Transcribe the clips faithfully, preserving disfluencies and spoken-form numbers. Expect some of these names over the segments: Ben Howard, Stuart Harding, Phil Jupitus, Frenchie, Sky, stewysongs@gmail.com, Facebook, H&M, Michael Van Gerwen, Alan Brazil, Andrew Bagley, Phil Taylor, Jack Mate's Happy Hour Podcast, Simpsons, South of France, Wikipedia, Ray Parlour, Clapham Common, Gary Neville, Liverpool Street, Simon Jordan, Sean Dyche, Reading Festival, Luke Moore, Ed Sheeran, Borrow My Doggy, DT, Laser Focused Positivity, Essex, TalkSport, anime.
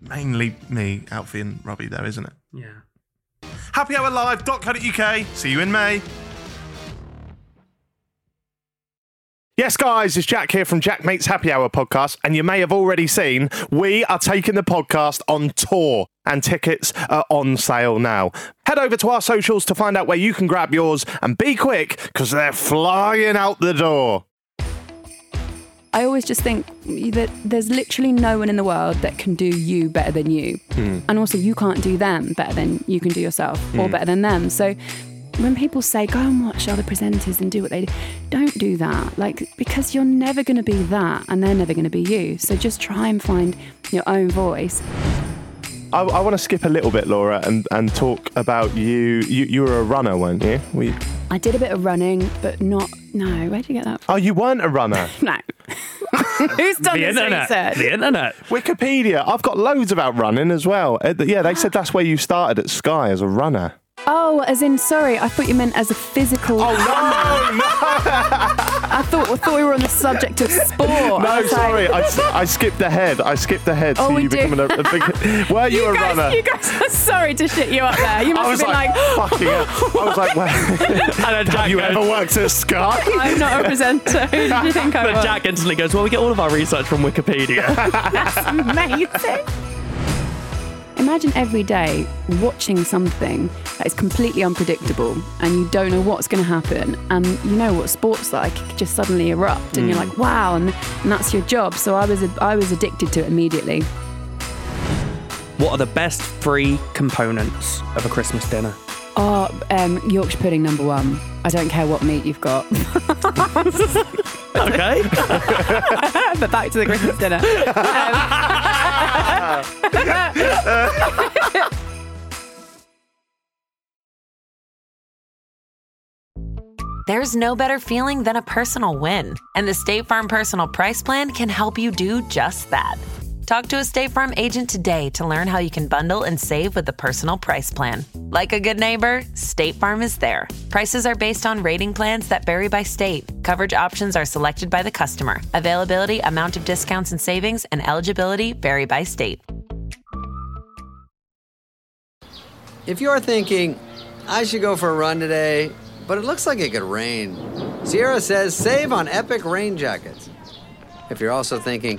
Mainly me, Alfie and Robbie, though, isn't it? Yeah. happy hour live dot co dot U K. See you in May. Yes, guys, it's Jack here from Jack Mate's Happy Hour Podcast, and you may have already seen we are taking the podcast on tour, and tickets are on sale now. Head over to our socials to find out where you can grab yours, and be quick, because they're flying out the door. I always just think that there's literally no one in the world that can do you better than you. Mm. And also you can't do them better than you can do yourself mm. or better than them. So when people say, go and watch other presenters and do what they do, don't do that. Like, because you're never going to be that and they're never going to be you. So just try and find your own voice. I, I want to skip a little bit, Laura, and, and talk about you. you. You were a runner, weren't you? Were you? I did a bit of running, but not... No, where did you get that from? Oh, you weren't a runner? No. Who's done this research? The internet. Wikipedia. I've got loads about running as well. Yeah, they said that's where you started at Sky as a runner. Oh, as in, sorry, I thought you meant as a physical... Oh, no, no, I thought, I thought we were on the subject of sport. No, I sorry, like... I, I skipped ahead. I skipped ahead. Oh, so we you do. Becoming a, a big... Were you, you a guys, runner? You guys are sorry to shit you up there. You must have been like... like fucking up. I was like, well, have you goes, ever worked at Sky? I'm not a presenter. Who do you think I was? But Jack instantly goes, well, we get all of our research from Wikipedia. That's amazing. Imagine every day watching something that is completely unpredictable and you don't know what's going to happen, and you know what sport's like, it could just suddenly erupt and mm. you're like, wow, and, and that's your job. So I was I was addicted to it immediately. What are the best three components of a Christmas dinner? Oh, um, Yorkshire pudding number one. I don't care what meat you've got. Okay. But back to the Christmas dinner. Um. There's no better feeling than a personal win. And the State Farm Personal Price Plan can help you do just that. Talk to a State Farm agent today to learn how you can bundle and save with the Personal Price Plan. Like a good neighbor, State Farm is there. Prices are based on rating plans that vary by state. Coverage options are selected by the customer. Availability, amount of discounts and savings, and eligibility vary by state. If you're thinking, I should go for a run today, but it looks like it could rain, Sierra says save on epic rain jackets. If you're also thinking,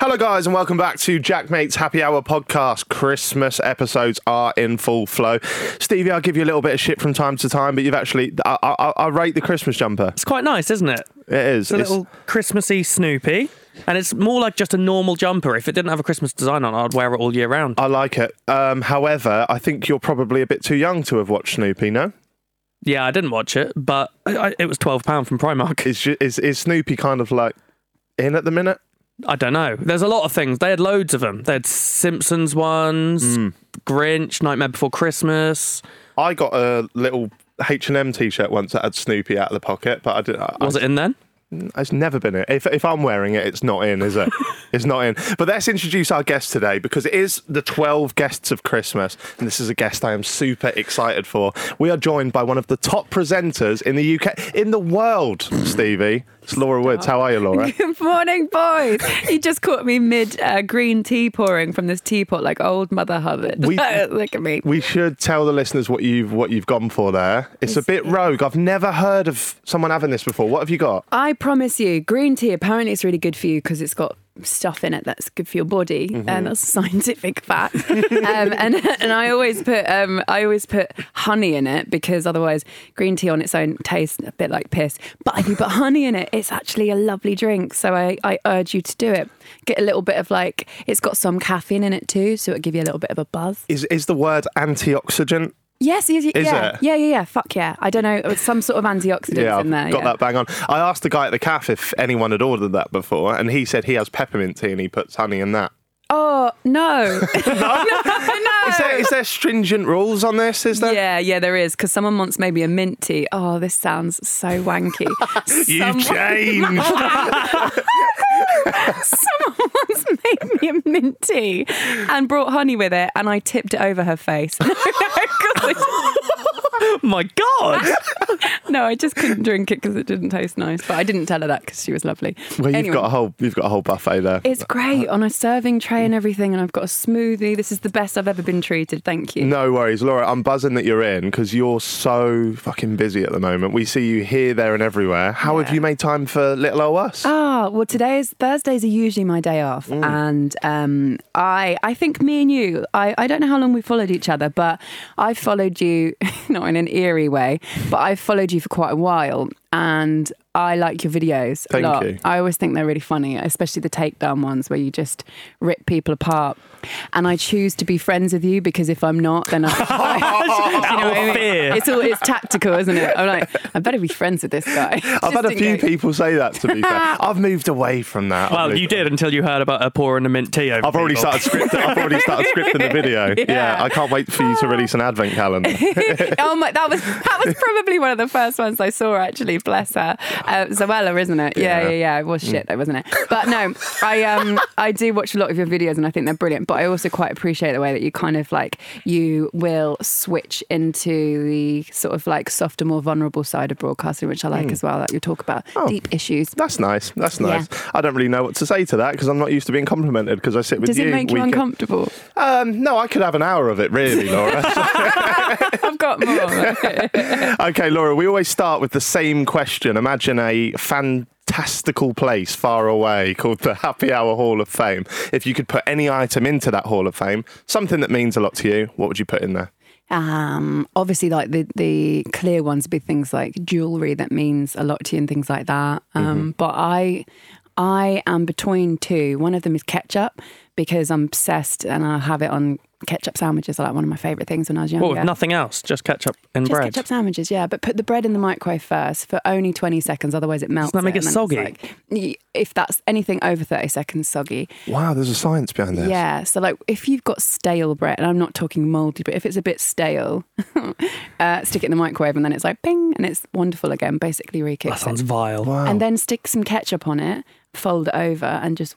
Hello guys and welcome back to Jack Mate's Happy Hour Podcast. Christmas episodes are in full flow. Stevie, I'll give you a little bit of shit from time to time, but you've actually... I, I, I rate the Christmas jumper. It's quite nice, isn't it? It is. It's a it's... little Christmassy Snoopy. And it's more like just a normal jumper. If it didn't have a Christmas design on, I'd wear it all year round. I like it. Um, however, I think you're probably a bit too young to have watched Snoopy, no? Yeah, I didn't watch it, but I, I, it was twelve pounds from Primark. Is, is, is Snoopy kind of like in at the minute? I don't know. There's a lot of things. They had loads of them. They had Simpsons ones, mm. Grinch, Nightmare Before Christmas. I got a little H and M t-shirt once that had Snoopy out of the pocket, but I didn't. I, Was I, it in then? It's never been in. If, if I'm wearing it, it's not in, is it? It's not in. But let's introduce our guest today, because it is the twelve guests of Christmas, and this is a guest I am super excited for. We are joined by one of the top presenters in the U K, in the world, Stevie. It's Laura Woods. How are you, Laura? Good morning, boys. He just caught me mid uh, green tea pouring from this teapot like old Mother Hubbard. We, look at me. We should tell the listeners what you've what you've gone for there. It's a bit rogue. I've never heard of someone having this before. What have you got? I promise you, green tea, apparently it's really good for you because it's got stuff in it that's good for your body, mm-hmm. and that's scientific fact. um, and and I always put um, I always put honey in it because otherwise green tea on its own tastes a bit like piss. But if you put honey in it, it's actually a lovely drink. So I, I urge you to do it. Get a little bit of like it's got some caffeine in it too, so it'll give you a little bit of a buzz. Is is the word antioxidant? Yes, is, is yeah, it? yeah, yeah, yeah. Fuck yeah! I don't know, it's some sort of antioxidants yeah, in there. Got yeah. that bang on. I asked the guy at the cafe if anyone had ordered that before, and he said he has peppermint tea and he puts honey in that. Oh no! no, no. Is there, is there stringent rules on this? Is there? Yeah, yeah, there is. Because someone wants maybe a mint tea. Oh, this sounds so wanky. You've changed. Someone once made me a mint tea and brought honey with it, and I tipped it over her face. No, no, my God! No, I just couldn't drink it because it didn't taste nice. But I didn't tell her that because she was lovely. Well, you've anyway, got a whole you've got a whole buffet there. It's great on a serving tray and everything, and I've got a smoothie. This is the best I've ever been treated. Thank you. No worries, Laura. I'm buzzing that you're in because you're so fucking busy at the moment. We see you here, there, and everywhere. How yeah. have you made time for little old us? Ah, well, today's Thursdays are usually my day off, mm. and um, I I think me and you. I I don't know how long we followed each other, but I followed you. Not in an eerie way, but I've followed you for quite a while and I like your videos a Thank lot. You. I always think they're really funny, especially the takedown ones where you just rip people apart. And I choose to be friends with you because if I'm not, then I... I you know what I mean? It's all it's tactical, isn't it? I'm like, I better be friends with this guy. I've had a few go. people say that, to be fair. I've moved away from that. Well, you did until you heard about her pouring a mint tea over I've already people. started scripting. I've already started scripting the video. Yeah. yeah, I can't wait for you to release an advent calendar. Oh my, that was that was probably one of the first ones I saw. Actually, bless her. Uh, Zoella, isn't it? Yeah, yeah, yeah. yeah. It was shit though, wasn't it? But no, I um, I do watch a lot of your videos and I think they're brilliant, but I also quite appreciate the way that you kind of like, you will switch into the sort of like softer, more vulnerable side of broadcasting, which I like mm. as well, that you talk about oh, deep issues. That's nice. That's nice. Yeah. I don't really know what to say to that because I'm not used to being complimented because I sit with Does you. Does it make you uncomfortable? Can... Um, no, I could have an hour of it really, Laura. I've got more. Okay, Laura, we always start with the same question. Imagine a fantastical place far away called the Happy Hour Hall of Fame. If you could put any item into that Hall of Fame, something that means a lot to you, what would you put in there? Um, obviously, like the, the clear ones would be things like jewellery that means a lot to you and things like that. Um, mm-hmm. But I, I am between two. One of them is ketchup because I'm obsessed and I have it on ketchup sandwiches are like one of my favourite things when I was younger. Well, nothing else, just ketchup and just bread. Just ketchup sandwiches, yeah. But put the bread in the microwave first for only twenty seconds, otherwise it melts. Does that make it, it soggy? Like, if that's anything over thirty seconds soggy. Wow, there's a science behind this. Yeah, so like if you've got stale bread, and I'm not talking mouldy, but if it's a bit stale, uh, stick it in the microwave and then it's like ping, and it's wonderful again, basically re-kicks it. That sounds vile. Wow. And then stick some ketchup on it, fold it over and just...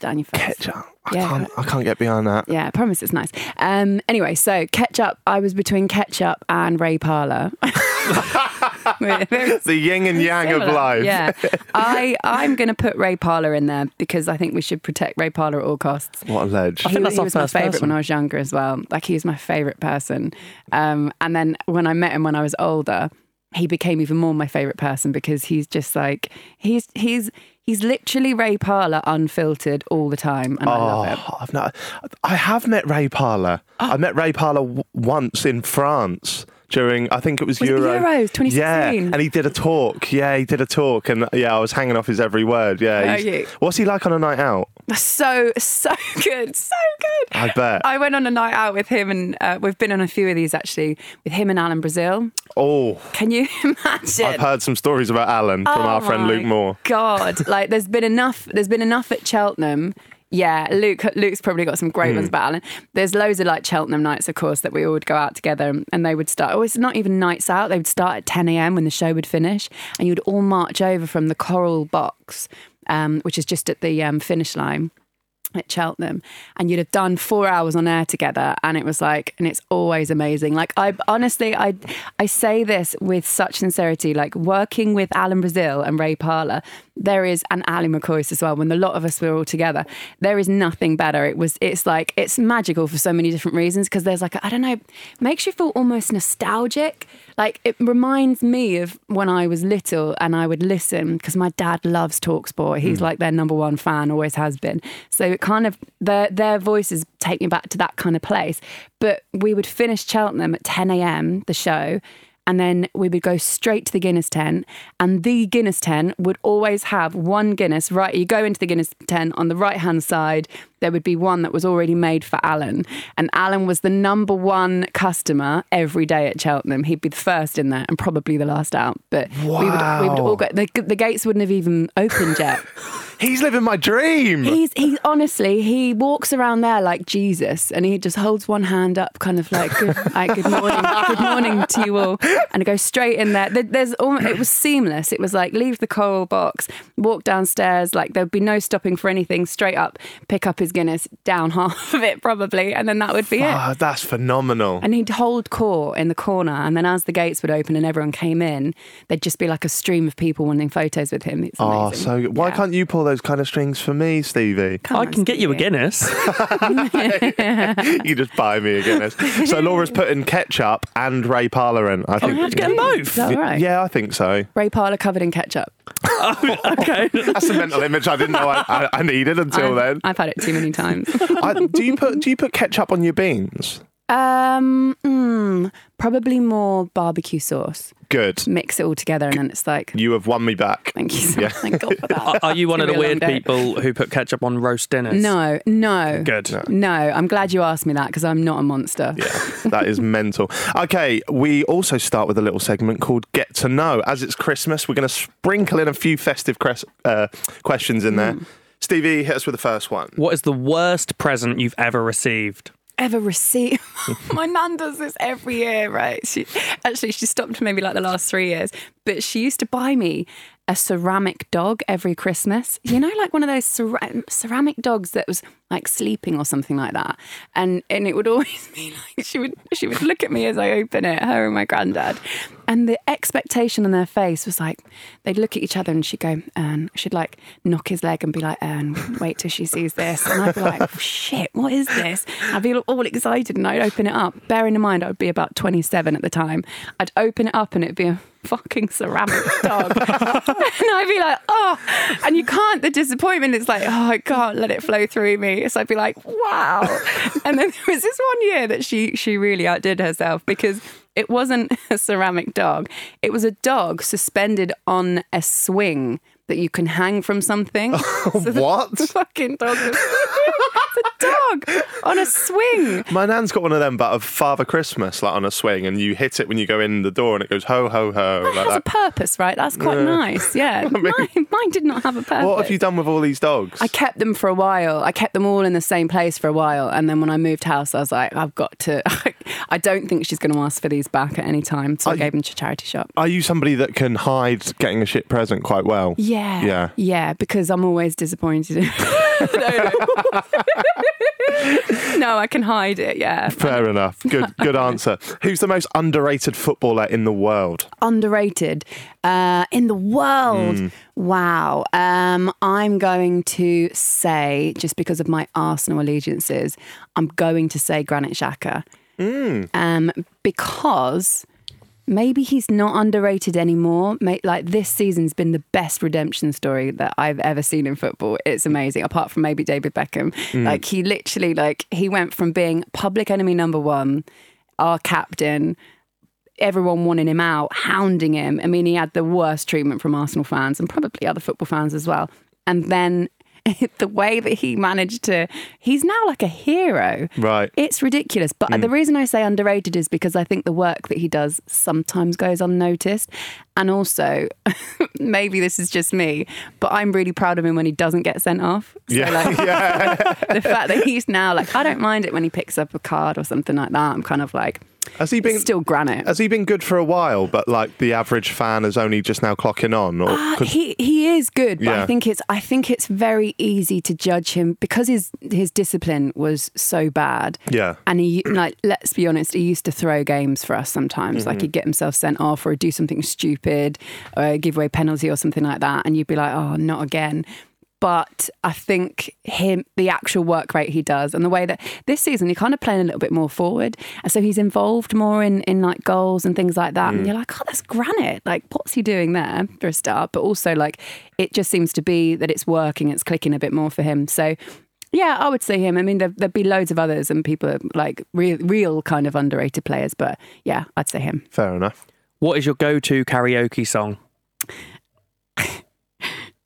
down your face. Ketchup. I, yeah. can't, I can't get behind that. Yeah, I promise it's nice. Um, anyway, so ketchup, I was between ketchup and Ray Parlour. The yin and yang similar. Of life. Yeah, I, I'm going to put Ray Parlour in there because I think we should protect Ray Parlour at all costs. What a ledge. I think he, that's he was my favourite person. When I was younger as well. Like he was my favourite person. Um, and then when I met him when I was older, he became even more my favourite person because he's just like, he's he's... He's literally Ray Parlour unfiltered all the time, and oh, I love it. I've not, I have met Ray Parlour. Oh. I met Ray Parlour w- once in France during, I think it was, was Euro. It the Euros twenty sixteen. Yeah, and he did a talk. Yeah, he did a talk, and yeah, I was hanging off his every word. Yeah, you? What's he like on a night out? So so good, so good. I bet. I went on a night out with him, and uh, we've been on a few of these actually with him and Alan Brazil. Oh, can you imagine? I've heard some stories about Alan from oh our friend Luke Moore. God, like there's been enough. There's been enough at Cheltenham. Yeah, Luke. Luke's probably got some great mm. ones about Alan. There's loads of like Cheltenham nights, of course, that we all would go out together, and they would start. Oh, it's not even nights out. They would start at ten a.m. when the show would finish, and you'd all march over from the Coral box. Um, which is just at the um, finish line. at Cheltenham, and you'd have done four hours on air together, and it was like, and it's always amazing. Like, I honestly, I I say this with such sincerity, like working with Alan Brazil and Ray Parlour, there is, and Ali McCoy's as well, when the lot of us were all together, there is nothing better. It was, it's like, it's magical for so many different reasons, because there's like, I don't know, makes you feel almost nostalgic. Like, it reminds me of when I was little and I would listen, because my dad loves TalkSport. He's mm. like their number one fan, always has been. So it kind of, their their voices take me back to that kind of place. But we would finish Cheltenham at ten a.m, the show, and then we would go straight to the Guinness tent, and the Guinness tent would always have one Guinness, right? You go into the Guinness tent, on the right-hand side, there would be one that was already made for Alan. And Alan was the number one customer every day at Cheltenham. He'd be the first in there and probably the last out. But wow. we, would, we would all go. The, the gates wouldn't have even opened yet. He's living my dream. He's he's honestly, he walks around there like Jesus, and he just holds one hand up, kind of like, good, like, good morning, good morning to you all. And I go straight in there. There's it was seamless. It was like, leave the Coral box, walk downstairs, like there'd be no stopping for anything, straight up, pick up his Guinness, down half of it probably, and then that would be oh, it. That's phenomenal. And he'd hold court in the corner, and then as the gates would open and everyone came in, there'd just be like a stream of people wanting photos with him. It's oh, amazing. So good. Why yeah. can't you pull those kind of strings for me, Stevie? Can't I can get you a Guinness. You just buy me a Guinness. So Laura's putting ketchup and Ray Parlour in. I think oh, I'd get them both. Is that right? Yeah, I think so. Ray Parlour covered in ketchup. Oh, okay. That's a mental image I didn't know I, I, I needed until I, then. I've had it too many times. I, do you put do you put ketchup on your beans? Um, mm, probably more barbecue sauce. Good. Mix it all together, and then it's like, you have won me back. Thank you so much. Yeah. Thank God for that. Are, are you one of the weird people who put ketchup on roast dinners? No, no. Good. No, no, I'm glad you asked me that, because I'm not a monster. Yeah, that is mental. Okay, we also start with a little segment called Get to Know. As it's Christmas, we're going to sprinkle in a few festive cres- uh, questions in there. Mm. Stevie, hit us with the first one. What is the worst present you've ever received? Ever received? My nan does this every year, right? She actually she stopped for maybe like the last three years, but she used to buy me a ceramic dog every Christmas. You know, like one of those cer- ceramic dogs that was like sleeping or something like that. And and it would always be like, she would she would look at me as I open it, her and my granddad. And the expectation on their face was like, they'd look at each other and she'd go, Ern. She'd like knock his leg and be like, Ern, wait till she sees this. And I'd be like, shit, what is this? I'd be all excited and I'd open it up. Bearing in mind, I'd be about twenty-seven at the time. I'd open it up and it'd be a fucking ceramic dog. And I'd be like, oh, and you can't, the disappointment, it's like, oh, I can't let it flow through me. So I'd be like, wow. And then there was this one year that she she really outdid herself, because it wasn't a ceramic dog. It was a dog suspended on a swing that you can hang from something. Oh, so what? The fucking dog. Was, it's a dog on a swing. My nan's got one of them, but of Father Christmas, like on a swing, and you hit it when you go in the door and it goes ho, ho, ho. That like has that. a purpose, right? That's quite yeah. nice. Yeah. I mean, mine, mine did not have a purpose. What have you done with all these dogs? I kept them for a while. I kept them all in the same place for a while. And then when I moved house, I was like, I've got to, I don't think she's going to ask for these back at any time. So are I gave them to a charity shop. Are you somebody that can hide getting a shit present quite well? Yeah. Yeah, yeah, yeah, because I'm always disappointed. no, no. no, I can hide it, yeah. Fair enough. Good good answer. Who's the most underrated footballer in the world? Underrated? Uh, in the world? Mm. Wow. Um, I'm going to say, just because of my Arsenal allegiances, I'm going to say Granit Xhaka. Mm. Um, because... maybe he's not underrated anymore. Like, this season's been the best redemption story that I've ever seen in football. It's amazing, apart from maybe David Beckham. Mm. Like, he literally, like, he went from being public enemy number one, our captain, everyone wanting him out, hounding him. I mean, he had the worst treatment from Arsenal fans and probably other football fans as well. And then... the way that he managed to, he's now like a hero. Right. It's ridiculous. But mm. the reason I say underrated is because I think the work that he does sometimes goes unnoticed. And also, maybe this is just me, but I'm really proud of him when he doesn't get sent off. So yeah. Like, yeah. The fact that he's now like, I don't mind it when he picks up a card or something like that. I'm kind of like, Has he been, it's still granite. Has he been good for a while, but like the average fan is only just now clocking on? Or, uh, he he is good, but yeah. I think it's I think it's very easy to judge him because his his discipline was so bad. Yeah, and he like let's be honest, he used to throw games for us sometimes. Mm-hmm. Like he'd get himself sent off, or do something stupid, or give away penalty or something like that, and you'd be like, oh, not again. But I think him, the actual work rate he does, and the way that this season he kind of playing a little bit more forward, and so he's involved more in, in like goals and things like that. Mm. And you're like, oh, that's granite. Like, what's he doing there for a start? But also, like, it just seems to be that it's working, it's clicking a bit more for him. So, yeah, I would say him. I mean, there, there'd be loads of others, and people are like real, real kind of underrated players. But yeah, I'd say him. Fair enough. What is your go-to karaoke song?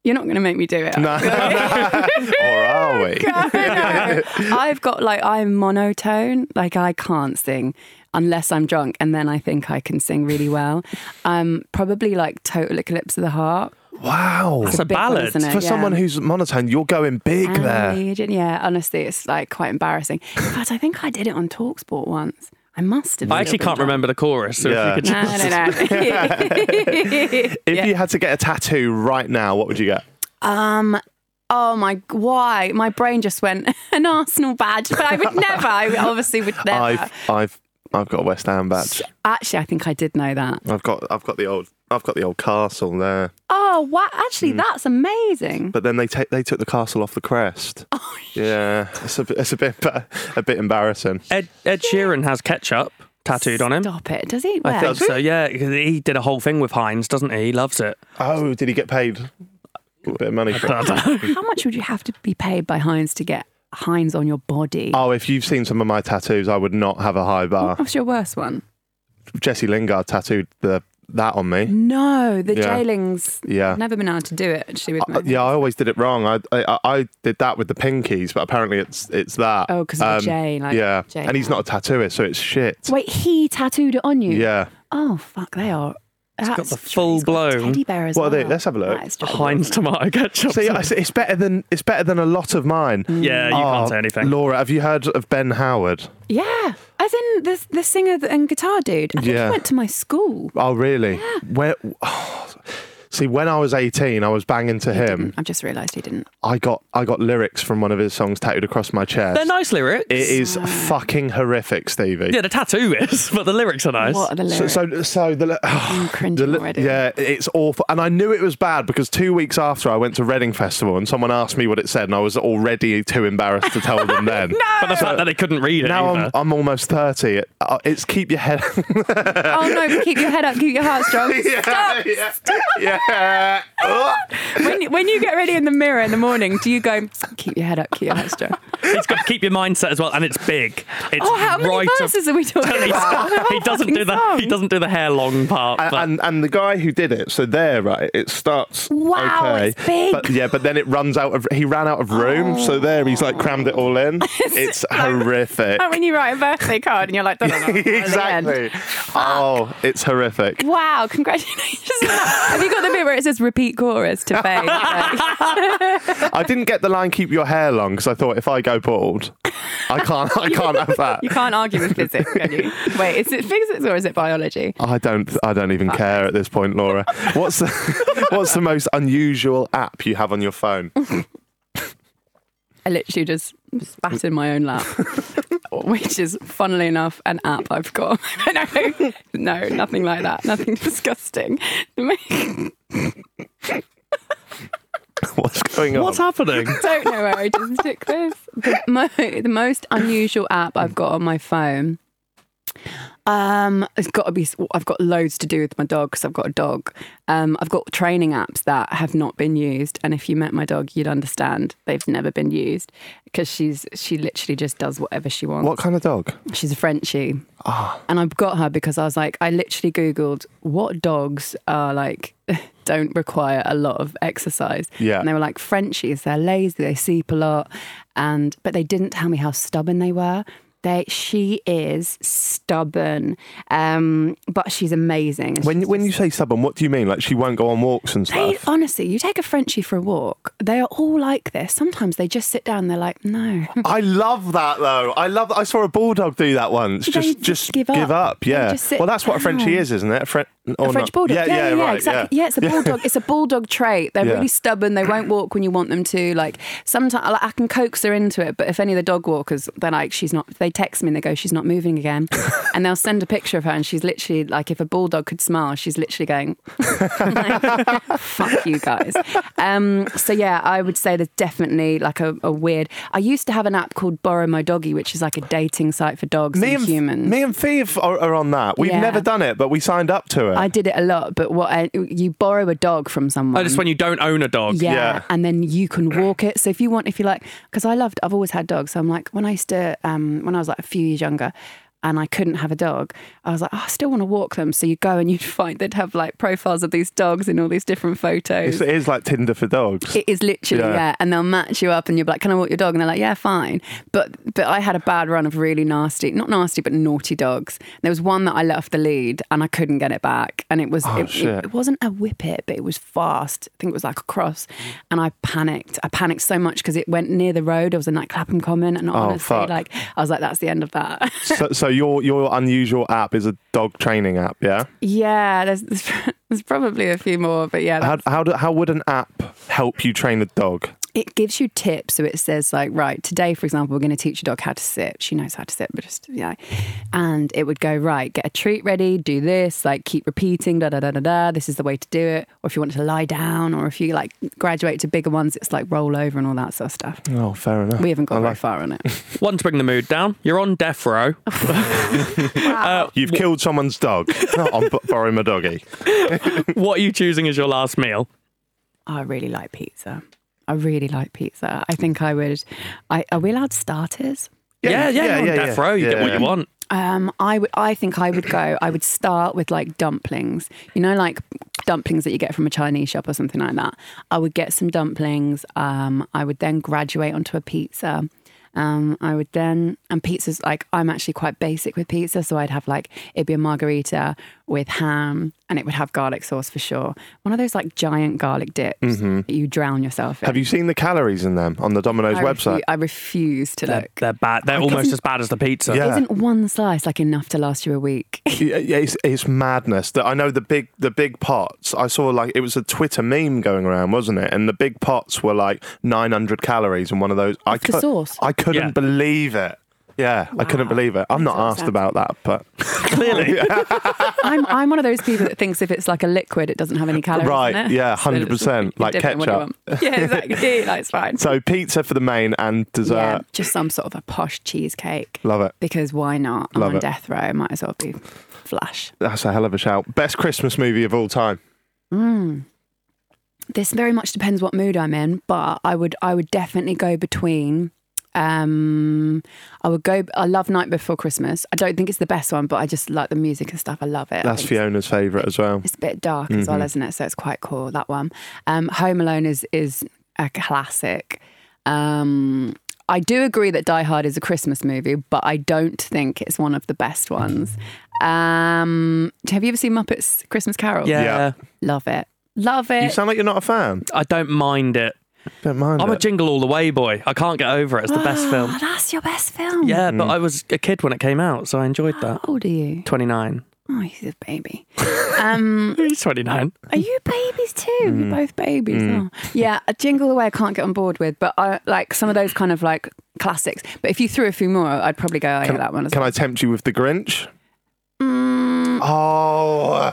You're not going to make me do it. No. Or are we? God, no. I've got like, I'm monotone. Like I can't sing unless I'm drunk. And then I think I can sing really well. Um, probably like Total Eclipse of the Heart. Wow. That's a, a ballad. One, for yeah. someone who's monotone, you're going big and there. Yeah, honestly, it's like quite embarrassing. In fact, I think I did it on TalkSport once. I must have. I actually can't done. remember the chorus. So yeah. if you could no, no, no. If yeah. you had to get a tattoo right now, what would you get? Um. Oh my! Why? My brain just went an Arsenal badge, but I would never. I obviously would never. I've, I've, I've got a West Ham badge. Actually, I think I did know that. I've got, I've got the old, I've got the old castle there. Oh wow! Actually, mm. that's amazing. But then they take, they took the castle off the crest. Oh, yeah, it's a, it's a bit, a bit embarrassing. Ed, Ed Sheeran has ketchup tattooed on him. Stop it! Does he? Where? I think so. Yeah, because he did a whole thing with Heinz, doesn't he? He loves it. Oh, did he get paid a bit of money for it? How much would you have to be paid by Heinz to get Heinz on your body? Oh, if you've seen some of my tattoos, I would not have a high bar. What's your worst one? Jesse Lingard tattooed the. That on me? No, the yeah. jailings. Yeah, I've never been able to do it. Actually, with my uh, yeah, I always did it wrong. I, I I did that with the pinkies, but apparently it's it's that. Oh, because um, of the J, like yeah, J, and he's not a tattooist, so it's shit. Wait, he tattooed it on you? Yeah. Oh fuck, they are. It's That's got the full blown teddy bear as well. Well, let's have a look. Heinz tomato ketchup. So yeah, it's better than it's better than a lot of mine. Mm. Yeah, you oh, can't say anything. Laura, have you heard of Ben Howard? Yeah, as in the the singer and guitar dude. I think yeah. he went to my school. Oh really? Yeah. Where? Oh, see, when I was eighteen, I was banging to he him. Didn't. I've just realised he didn't. I got I got lyrics from one of his songs tattooed across my chest. They're nice lyrics. It is uh, fucking horrific, Stevie. Yeah, the tattoo is, but the lyrics are nice. What are the lyrics? So, so, so the. Oh, I'm cringing the, already. Yeah, it's awful, and I knew it was bad because two weeks after I went to Reading Festival, and someone asked me what it said, and I was already too embarrassed to tell them then. No. But the fact that they couldn't read it. Now I'm, I'm almost thirty. It, uh, it's keep your head. Oh no! But keep your head up. Keep your heart strong. Yeah, stop. Yeah. Stop. Yeah. Uh, oh. when, when you get ready in the mirror in the morning, do you go, keep your head up, keep your head strong? It's got to keep your mindset as well, and it's big. It's oh, how many right verses up, are we talking about? He doesn't do the song. He doesn't do the hair long part. And, and and the guy who did it, so there, right, it starts wow, okay, it's big. But yeah, but then it runs out of. He ran out of room, oh. so there, he's like crammed it all in. It's like, horrific. And when you write a birthday card and you're like, exactly. Oh, it's horrific. Wow, congratulations. Have you got the bit where it says repeat chorus to Faye? You know? I didn't get the line keep your hair long because I thought if I go bald, I can't I can't have that. You can't argue with physics, can you? Wait, is it physics or is it biology? I don't I don't even Fuck. care at this point, Laura. What's the, what's the most unusual app you have on your phone? I literally just spat in my own lap, which is, funnily enough, an app I've got. no, no, nothing like that. Nothing disgusting. What's going on? What's happening? I don't know where I just took this. The, my, the most unusual app I've got on my phone. Um, it's got to be. I've got loads to do with my dog because I've got a dog. Um, I've got training apps that have not been used, and if you met my dog, you'd understand they've never been used because she's she literally just does whatever she wants. What kind of dog? She's a Frenchie, oh. and I've got her because I was like, I literally Googled what dogs are like don't require a lot of exercise. Yeah, and they were like Frenchies. They're lazy. They sleep a lot, and but they didn't tell me how stubborn they were. They, she is stubborn, um, but she's amazing. When she's when you say stubborn, what do you mean? Like she won't go on walks and stuff? They, honestly, you take a Frenchie for a walk, they are all like this. Sometimes they just sit down and they're like, no. I love that though. I love that. I saw a bulldog do that once. They just just give up. Give up yeah. Just well, that's what a Frenchie is, isn't it? A, Fre- or a French bulldog. Yeah, yeah, yeah, yeah right, exactly. Yeah. yeah, it's a bulldog. It's a bulldog trait. They're yeah. really stubborn. They won't walk when you want them to. Like sometimes like, I can coax her into it, but if any of the dog walkers, they're like, she's not. They text me and they go, she's not moving again. And they'll send a picture of her and she's literally like, if a bulldog could smile, she's literally going, like, fuck you guys. Um, so yeah, I would say there's definitely like a, a weird, I used to have an app called Borrow My Doggy, which is like a dating site for dogs me and, and humans. Me and Fiv are, are on that. We've yeah. never done it, but we signed up to it. I did it a lot, but what I, you borrow a dog from someone. Oh, just when you don't own a dog. Yeah, yeah. And then you can walk it. So if you want, if you like, because I loved, I've always had dogs. So I'm like, when I used to, um, when I was like a few years younger and I couldn't have a dog, I was like, oh, I still want to walk them. So you go and you'd find they'd have like profiles of these dogs in all these different photos. It's, it is like Tinder for dogs. It is literally, yeah. yeah. And they'll match you up and you're like, can I walk your dog? And they're like, yeah, fine. But but I had a bad run of really nasty, not nasty, but naughty dogs. And there was one that I let off the lead and I couldn't get it back. And it was, oh, it, it, it wasn't a whippet, but it was fast. I think it was like a cross. And I panicked. I panicked so much because it went near the road. It was in like Clapham Common. And honestly, oh, like, I was like, that's the end of that. So, so Your your unusual app is a dog training app, yeah? Yeah, there's there's, there's probably a few more, but yeah. How how, do, how would an app help you train a dog? It gives you tips. So it says like, right, today, for example, we're going to teach your dog how to sit. She knows how to sit, but just, yeah. And it would go, right, get a treat ready, do this, like keep repeating, da, da, da, da, da. This is the way to do it. Or if you want to lie down, or if you like graduate to bigger ones, it's like roll over and all that sort of stuff. Oh, fair enough. We haven't got I very like... far on it. One, to bring the mood down, you're on death row. Wow. uh, You've what... killed someone's dog. No, I'm b- borrowing my doggy. What are you choosing as your last meal? I really like pizza. I really like pizza. I think I would. I, are we allowed starters? Yeah, yeah, yeah. yeah, yeah, yeah death yeah, row, you yeah, get what yeah. you want. Um, I would. I think I would go. I would start with like dumplings. You know, like dumplings that you get from a Chinese shop or something like that. I would get some dumplings. Um, I would then graduate onto a pizza. Um, I would then, and pizza's like, I'm actually quite basic with pizza. So I'd have like, it'd be a margarita with ham and it would have garlic sauce for sure. One of those like giant garlic dips mm-hmm. that you drown yourself in. Have you seen the calories in them on the Domino's I website? Refu- I refuse to they're, look. They're bad. They're like, almost as bad as the pizza. Yeah. Isn't one slice like enough to last you a week? yeah, yeah, it's, it's madness. I know the big, the big pots, I saw like, it was a Twitter meme going around, wasn't it? And the big pots were like nine hundred calories and one of those. That's I the sauce. I couldn't yeah. believe it. Yeah, wow. I couldn't believe it. I'm not asked about that, but... Clearly. I'm I'm one of those people that thinks if it's like a liquid, it doesn't have any calories right, in it. Right, yeah, one hundred percent. So it's like ketchup. Yeah, exactly. That's fine. So pizza for the main and dessert. Yeah, just some sort of a posh cheesecake. Love it. Because why not? I'm Love on it. death row. Might as well be flash. That's a hell of a shout. Best Christmas movie of all time? Mm. This very much depends what mood I'm in, but I would I would definitely go between... Um, I would go. I love Night Before Christmas. I don't think it's the best one, but I just like the music and stuff. I love it. That's Fiona's favourite as well. It's a bit dark mm-hmm. as well, isn't it? So it's quite cool, that one. Um, Home Alone is is a classic. Um, I do agree that Die Hard is a Christmas movie, but I don't think it's one of the best ones. Um, have you ever seen Muppets Christmas Carol? Yeah. yeah, love it, love it. You sound like you're not a fan. I don't mind it. Don't mind I'm it. a jingle all the way boy. I can't get over it. It's the oh, best film. That's your best film. Yeah, but mm. I was a kid when it came out, so I enjoyed that. How old are you? twenty-nine. Oh, he's a baby. Um, he's twenty-nine. Are you babies too? Mm. You're both babies. Mm. Oh. Yeah, a jingle all the way I can't get on board with, but I like some of those kind of like classics. But if you threw a few more, I'd probably go over that one as can well. Can I tempt you with the Grinch? Mm. Oh...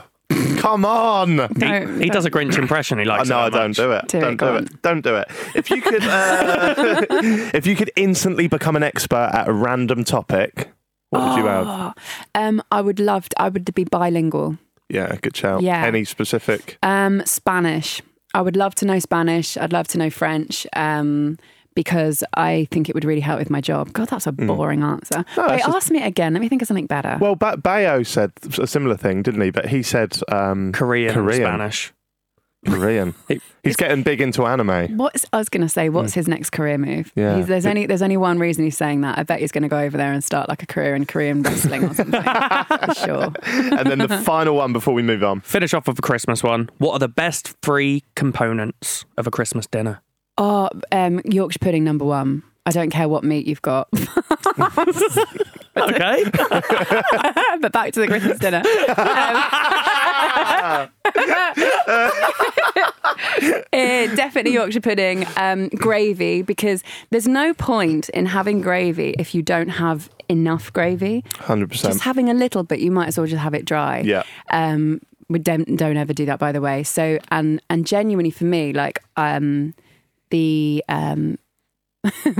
Come on! Don't, he, don't. he does a Grinch impression. He likes. Oh, no, it don't much. do it. Do don't it, do it. Don't do it. If you could, uh, if you could instantly become an expert at a random topic, what oh, would you have? Um, I would love. To, I would be bilingual. Yeah, good shout. Yeah. Any specific? Um, Spanish. I would love to know Spanish. I'd love to know French. Um. Because I think it would really help with my job. God, that's a boring mm. answer. No, Wait, just... ask me it again. Let me think of something better. Well, ba- Bayo said a similar thing, didn't he? But he said... Um, Korean, Korean. Spanish. Korean. he, he's getting big into anime. What's I was going to say, what's mm. his next career move? Yeah. He's, there's, only, there's only one reason he's saying that. I bet he's going to go over there and start like a career in Korean wrestling or something. For sure. And then the final one before we move on. Finish off with a Christmas one. What are the best three components of a Christmas dinner? Oh, um, Yorkshire pudding number one. I don't care what meat you've got. Okay. But back to the Christmas dinner. Um, uh, definitely Yorkshire pudding, um, gravy, because there's no point in having gravy if you don't have enough gravy. one hundred percent. Just having a little bit, you might as well just have it dry. Yeah. Um, we don't, don't ever do that, by the way. So, and, and genuinely for me, like, um, the... Um,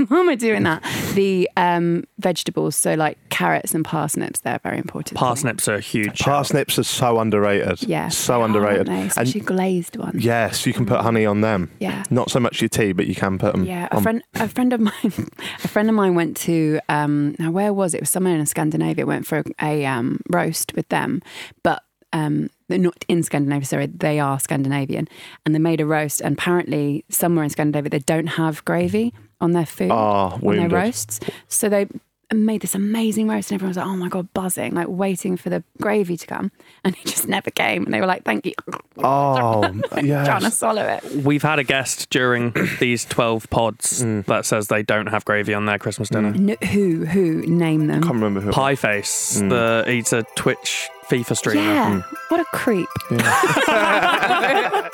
why am I doing that? The um, vegetables, so like carrots and parsnips, they're very important. Parsnips are huge. Parsnips are so underrated. Yeah. So oh, underrated. Aren't they? Especially and glazed ones. Yes, you can put honey on them. Yeah. Not so much your tea, but you can put them yeah, a on. Friend, a friend of mine a friend of mine went to, um, now where was it? It was somewhere in Scandinavia, went for a um, roast with them, but um, they're not in Scandinavia, sorry, they are Scandinavian. And they made a roast, and apparently somewhere in Scandinavia they don't have gravy on their food, oh, on their roasts. So they made this amazing roast and everyone was like, oh my God, buzzing, like waiting for the gravy to come. And it just never came. And they were like, thank you. Oh, yes. Trying to swallow it. We've had a guest during these twelve pods mm. that says they don't have gravy on their Christmas dinner. Mm. No, who? Who? Name them. I can't remember who. Pie Face. Mm. The, he's a Twitch FIFA streamer. Yeah, mm. what a creep. Yeah.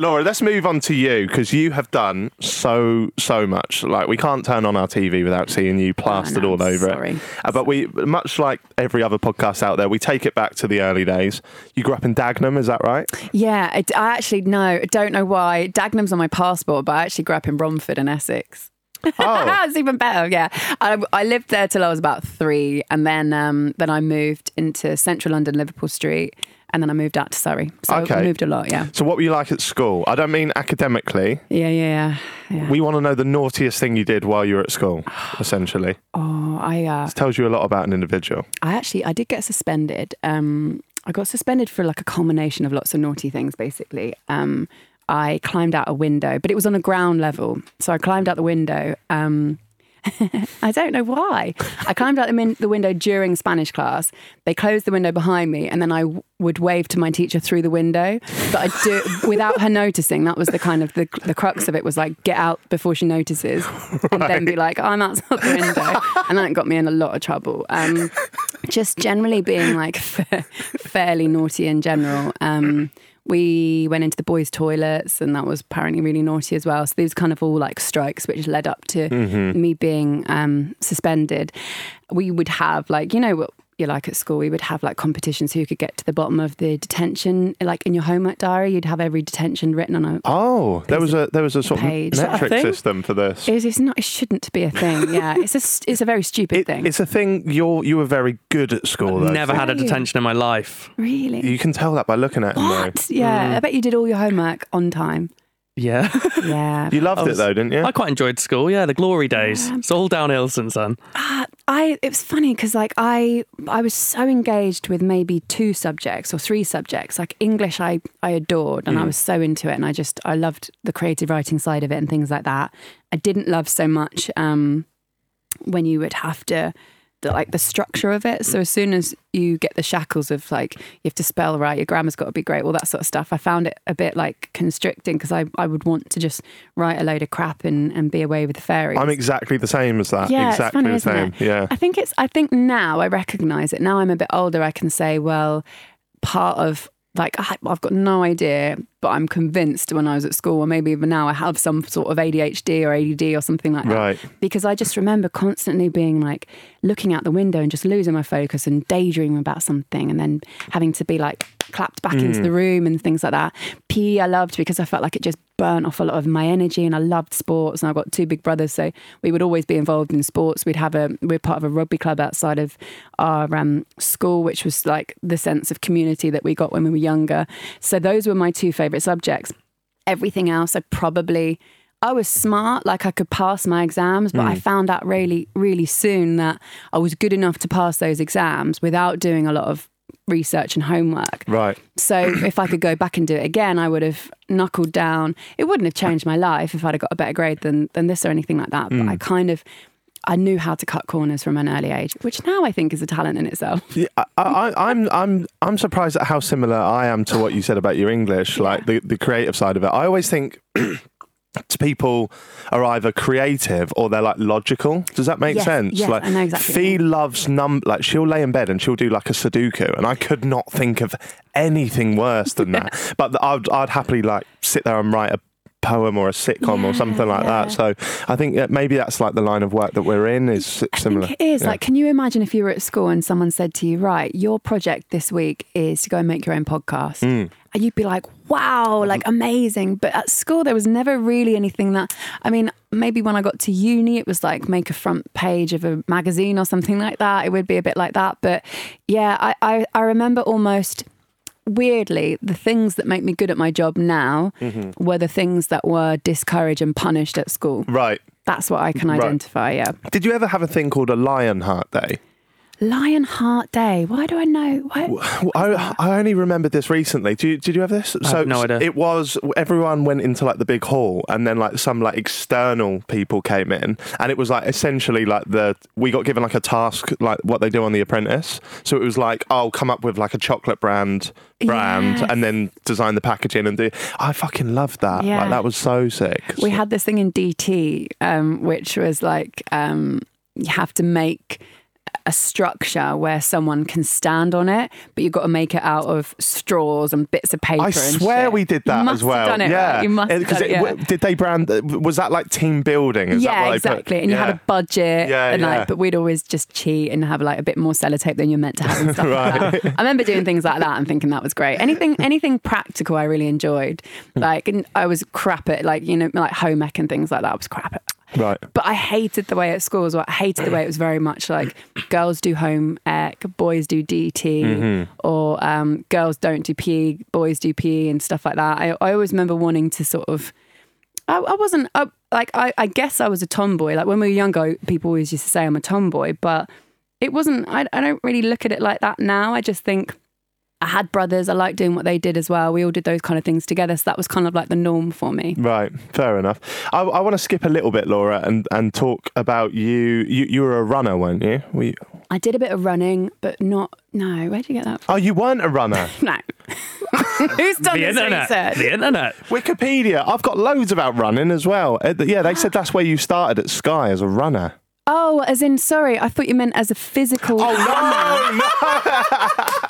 Laura, let's move on to you, because you have done so, so much. Like, we can't turn on our T V without seeing you plastered oh, no, all over sorry. it. Uh, but we, much like every other podcast out there, we take it back to the early days. You grew up in Dagenham, is that right? Yeah, I, I actually, no, I don't know why. Dagenham's on my passport, but I actually grew up in Romford in Essex. Oh. It's even better, yeah. I, I lived there till I was about three, and then um, then I moved into central London, Liverpool Street. And then I moved out to Surrey. So okay. I moved a lot, yeah. So what were you like at school? I don't mean academically. Yeah, yeah, yeah. yeah. We want to know the naughtiest thing you did while you were at school, essentially. Oh, I... Uh, this tells you a lot about an individual. I actually, I did get suspended. Um, I got suspended for like a combination of lots of naughty things, basically. Um, I climbed out a window, but it was on a ground level. So I climbed out the window. Um, I don't know why. I climbed out the, min- the window during Spanish class. They closed the window behind me, and then I w- would wave to my teacher through the window. But I do it without her noticing. That was the kind of the, the crux of it. Was like, get out before she notices, and right. then be like, oh, I'm outside the window, and that got me in a lot of trouble. Um, just generally being like fa- fairly naughty in general. Um, we went into the boys' toilets, and that was apparently really naughty as well. So these kind of all like strikes, which led up to mm-hmm. me being um, suspended. We would have like, you know what you're like at school, we would have like competitions who could get to the bottom of the detention, like in your homework diary, you'd have every detention written on a Oh, there was a there was a sort page. of metric system for this. It was, it's not, it shouldn't be a thing, yeah. It's a, it's a very stupid it, thing. It's a thing, you're, you were very good at school though. Never had a detention in my life. Really? You can tell that by looking at him though. Yeah, mm. I bet you did all your homework on time. Yeah. Yeah. You loved was, it though, didn't you? I quite enjoyed school, yeah, the glory days. Yeah. It's all downhill since then. Uh, I it was funny because like I I was so engaged with maybe two subjects or three subjects. Like English I, I adored, and mm. I was so into it, and I just I loved the creative writing side of it and things like that. I didn't love so much um, when you would have to The, like the structure of it. So as soon as you get the shackles of like you have to spell right, your grammar's got to be great, all that sort of stuff, I found it a bit like constricting because I, I would want to just write a load of crap and, and be away with the fairies. I'm exactly the same as that. Yeah, exactly it's funny, the same. Yeah. I think it's I think now I recognise it. Now I'm a bit older, I can say, well, part of like I've got no idea, but I'm convinced when I was at school, or maybe even now, I have some sort of A D H D or A D D or something like that. Right. Because I just remember constantly being like looking out the window and just losing my focus and daydreaming about something, and then having to be like clapped back mm. into the room and things like that. P E I loved because I felt like it just burnt off a lot of my energy, and I loved sports, and I've got two big brothers, so we would always be involved in sports. We'd have a we're part of a rugby club outside of our um, school, which was like the sense of community that we got when we were younger. So those were my two favourite subjects. Everything else I probably I was smart, like I could pass my exams, but mm. I found out really, really soon that I was good enough to pass those exams without doing a lot of research and homework. Right. So if I could go back and do it again, I would have knuckled down. It wouldn't have changed my life if I'd have got a better grade than, than this or anything like that. Mm. But I kind of, I knew how to cut corners from an early age, which now I think is a talent in itself. Yeah, I, I, I'm, I'm, I'm surprised at how similar I am to what you said about your English, yeah. like the, the creative side of it. I always think... people are either creative or they're like logical. Does that make yes, sense? Yes, like I know exactly. Fee loves num like she'll lay in bed and she'll do like a Sudoku, and I could not think of anything worse than yeah. that. But I'd I'd happily like sit there and write a poem or a sitcom yeah, or something like yeah. that. So I think that maybe that's like the line of work that we're in is similar. I think it is. Yeah. Like, can you imagine if you were at school and someone said to you, right, your project this week is to go and make your own podcast? Mm. And you'd be like, wow, like amazing. But at school, there was never really anything that, I mean, maybe when I got to uni, it was like make a front page of a magazine or something like that. It would be a bit like that. But yeah, I, I, I remember almost... weirdly, the things that make me good at my job now mm-hmm. were the things that were discouraged and punished at school. Right. That's what I can identify, right. yeah. Did you ever have a thing called a Lionheart Day? Lionheart Day. Why do I know? Why, well, I, I only remembered this recently. Did you, did you have this? I so have no idea. It was, everyone went into like the big hall and then like some like external people came in, and it was like essentially like the, we got given like a task, like what they do on The Apprentice. So it was like, I'll come up with like a chocolate brand brand yes. and then design the packaging and do, I fucking loved that. Yeah. Like that was so sick. We so. had this thing in D T, um, which was like, um, you have to make a structure where someone can stand on it, but you've got to make it out of straws and bits of paper. I swear shit. we did that as well. You must have done it. Yeah. Right? You must have done it, it, yeah. w- Did they brand... Was that like team building? Is yeah, that what exactly. They put? And yeah. you had a budget. Yeah, and like, yeah. But we'd always just cheat and have like a bit more sellotape than you're meant to have and stuff right. like that. I remember doing things like that and thinking that was great. Anything anything practical I really enjoyed. Like, and I was crap at like, you know, like home ec and things like that. I was crap at... Right. But I hated the way at school as well. I hated the way it was very much like girls do home ec, boys do D T, mm-hmm. or um, girls don't do P E, boys do P E and stuff like that. I, I always remember wanting to sort of, I, I wasn't, I, like, I, I guess I was a tomboy. Like when we were younger, people always used to say I'm a tomboy, but it wasn't, I, I don't really look at it like that now. I just think I had brothers. I liked doing what they did as well. We all did those kind of things together. So that was kind of like the norm for me. Right. Fair enough. I, I want to skip a little bit, Laura, and, and talk about you. you. You were a runner, weren't you? Were you? I did a bit of running, but not... No, where did you get that from? Oh, you weren't a runner? No. Who's done the this internet. research? The internet. Wikipedia. I've got loads about running as well. Yeah, they said that's where you started at Sky as a runner. Oh, as in, sorry, I thought you meant as a physical... Oh, runner. no, no.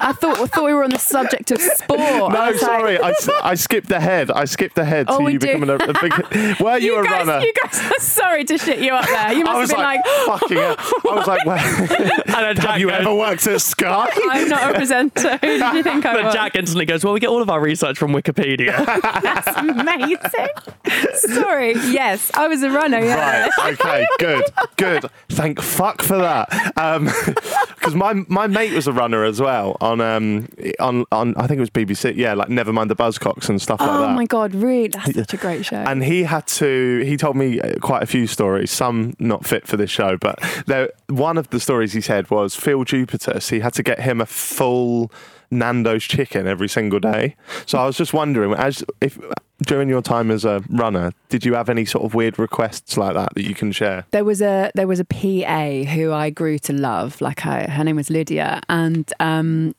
I thought, I thought we were on the subject of sport. No, I sorry, like... I, I skipped ahead. I skipped ahead oh, to you do. becoming a... a big... Were you, you a guys, runner? You guys are sorry to shit you up there. You must have been like... like fucking up. I was like, well, have you goes, ever worked at Sky? I'm not a presenter. Who did you think I was? But Jack instantly goes, well, we get all of our research from Wikipedia. That's amazing. Sorry, yes, I was a runner, yeah. Right, okay, good, good. Thank fuck for that, because um, my my mate was a runner as well on um on, on I think it was B B C, yeah, like Never Mind the Buzzcocks and stuff oh like that. Oh my god, really? That's such a great show. And he had to he told me quite a few stories, some not fit for this show, but there, one of the stories he said was Phil Jupitus. He had to get him a full Nando's chicken every single day. So I was just wondering, as if during your time as a runner, did you have any sort of weird requests like that that you can share? There was a there was a P A who I grew to love. Like I, her name was Lydia, and um,